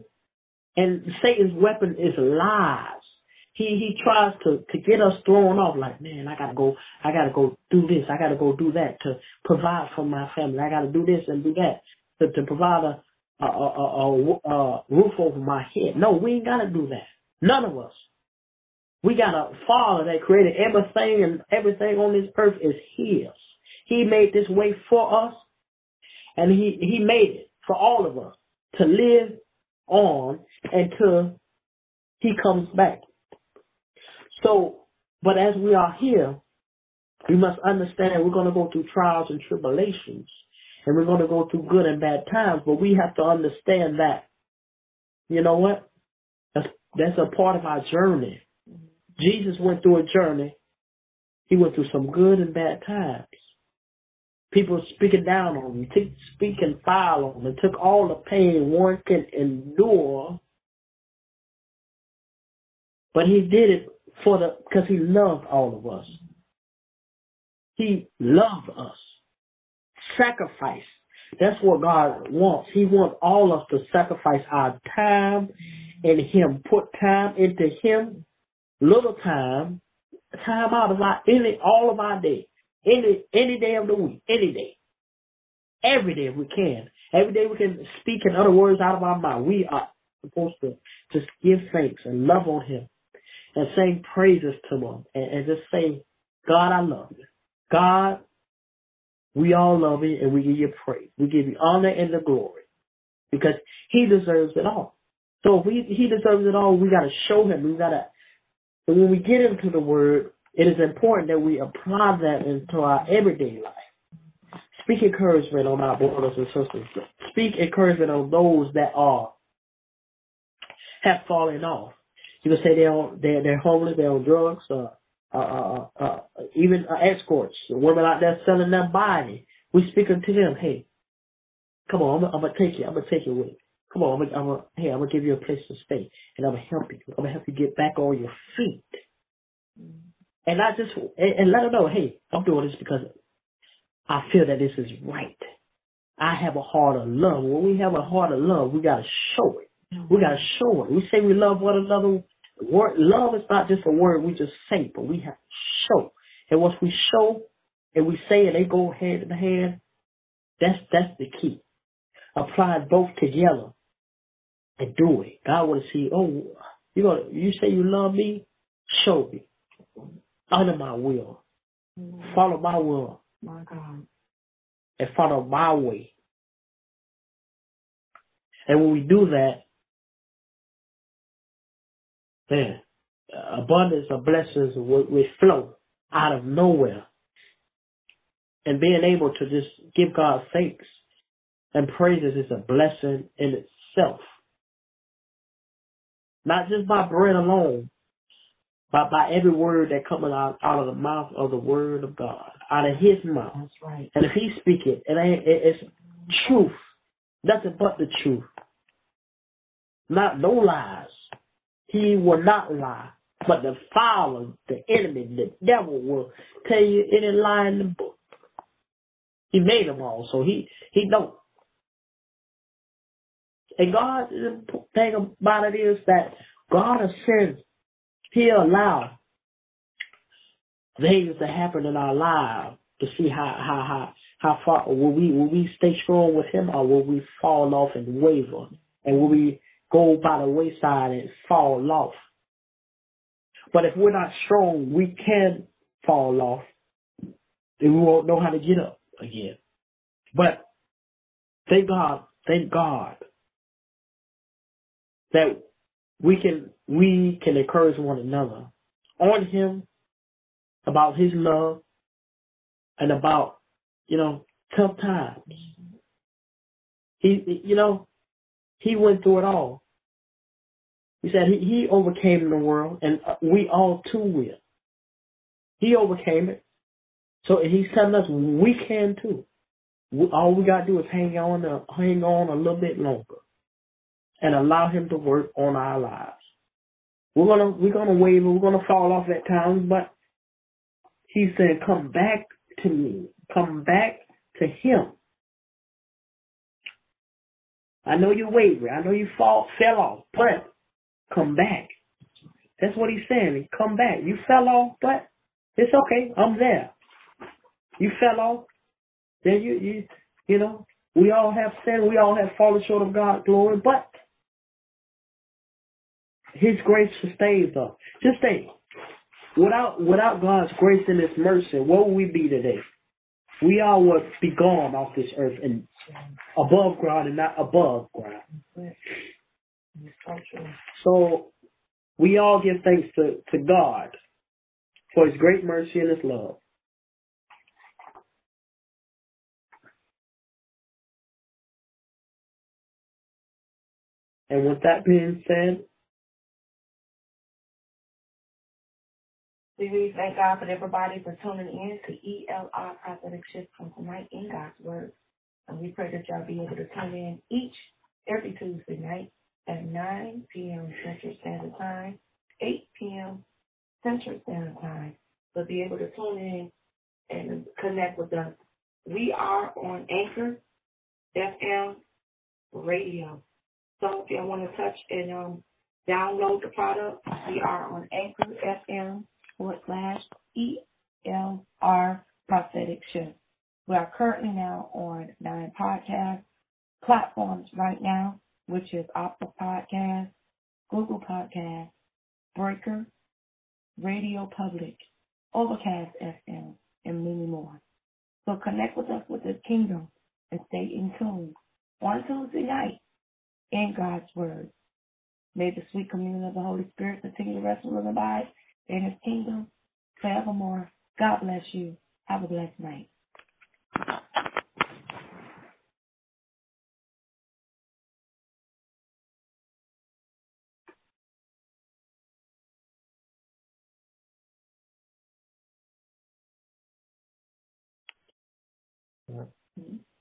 and Satan's weapon is lies. He tries to get us thrown off like, man, I gotta go do this, I gotta go do that to provide for my family, I gotta do this and do that to provide a roof over my head. No, we ain't gotta do that. None of us. We got a Father that created everything, and everything on this earth is His. He made this way for us, and He made it for all of us to live on until He comes back. So, but as we are here, we must understand we're going to go through trials and tribulations, and we're going to go through good and bad times, but we have to understand that, you know what? That's a part of our journey. Jesus went through a journey. He went through some good and bad times. People speaking down on him, speaking foul on him, took all the pain one can endure. But he did it because he loved all of us. He loved us. Sacrifice. That's what God wants. He wants all of us to sacrifice our time in Him, put time into Him. Little time out of all of our day, any day of the week, any day, every day if we can. Every day we can speak in other words out of our mouth. We are supposed to just give thanks and love on Him and sing praises to Him and just say, God, I love you. God, we all love you and we give you praise. We give you honor and the glory because He deserves it all. So if He deserves it all, we got to show Him. We got to. And when we get into the Word, it is important that we apply that into our everyday life. Speak encouragement on our brothers and sisters. Speak encouragement on those that have fallen off. You can say they're homeless, they're on drugs, even escorts, women out there selling their body. We speak to them, hey, come on, I'm going to take you. I'm going to take you with me. Come on, I'm going to give you a place to stay, and I'm going to help you. I'm going to help you get back on your feet. And let her know, hey, I'm doing this because I feel that this is right. I have a heart of love. When we have a heart of love, we got to show it. We got to show it. We say we love one another. Love is not just a word we just say, but we have to show. And once we show and we say and they go hand in hand, that's the key. Apply both together. And do it. God want to see, oh, you say you love me? Show me. Honor my will. Follow my will. My God. And follow my way. And when we do that, man, abundance of blessings will flow out of nowhere. And being able to just give God thanks and praises is a blessing in itself. Not just by bread alone, but by every word that comes out of the mouth of the Word of God, out of His mouth. That's right. And if He speaks it, it's truth. Nothing but the truth. No lies. He will not lie. But the fowler, the enemy, the devil will tell you any lie in the book. He made them all, so he knows. And God, the thing about it is that God has said He'll allow things to happen in our lives to see how far will we stay strong with Him, or will we fall off and waver, and will we go by the wayside and fall off? But if we're not strong, we can fall off, and we won't know how to get up again. But thank God. That we can encourage one another on Him, about His love, and about, you know, tough times. He went through it all. He said he overcame the world, and we all too will. He overcame it. So He's telling us we can too. All we got to do is hang on a little bit longer and allow him to work on our lives. We're gonna waver, we're gonna fall off at times, but he said, come back to me, come back to him. I know you wavered, I know you fell off, but come back. That's what he's saying. Come back. You fell off, but it's okay. I'm there. You fell off. Then you know, we all have sinned. We all have fallen short of God's glory, but his grace sustains us. Just think, without God's grace and his mercy, where would we be today? We all would be gone off this earth and above ground and not above ground. So we all give thanks to God for his great mercy and his love. And with that being said, we thank God for everybody for tuning in to ELR Prophetic Shift from tonight in God's Word. And we pray that y'all be able to tune in every Tuesday night at 9 p.m. Central Standard Time, 8 p.m. Central Standard Time. So be able to tune in and connect with us. We are on Anchor FM Radio. So if you want to touch and download the product, we are on Anchor.fm/ELR Prophetic Shift. We are currently now on 9 podcast platforms right now, which is Apple Podcast, Google Podcast, Breaker, Radio Public, Overcast FM, and many more. So connect with us with the kingdom and stay in tune on Tuesday night in God's Word. May the sweet communion of the Holy Spirit continue to rest and abide in his kingdom forevermore. God bless you. Have a blessed night. Yeah. Mm-hmm.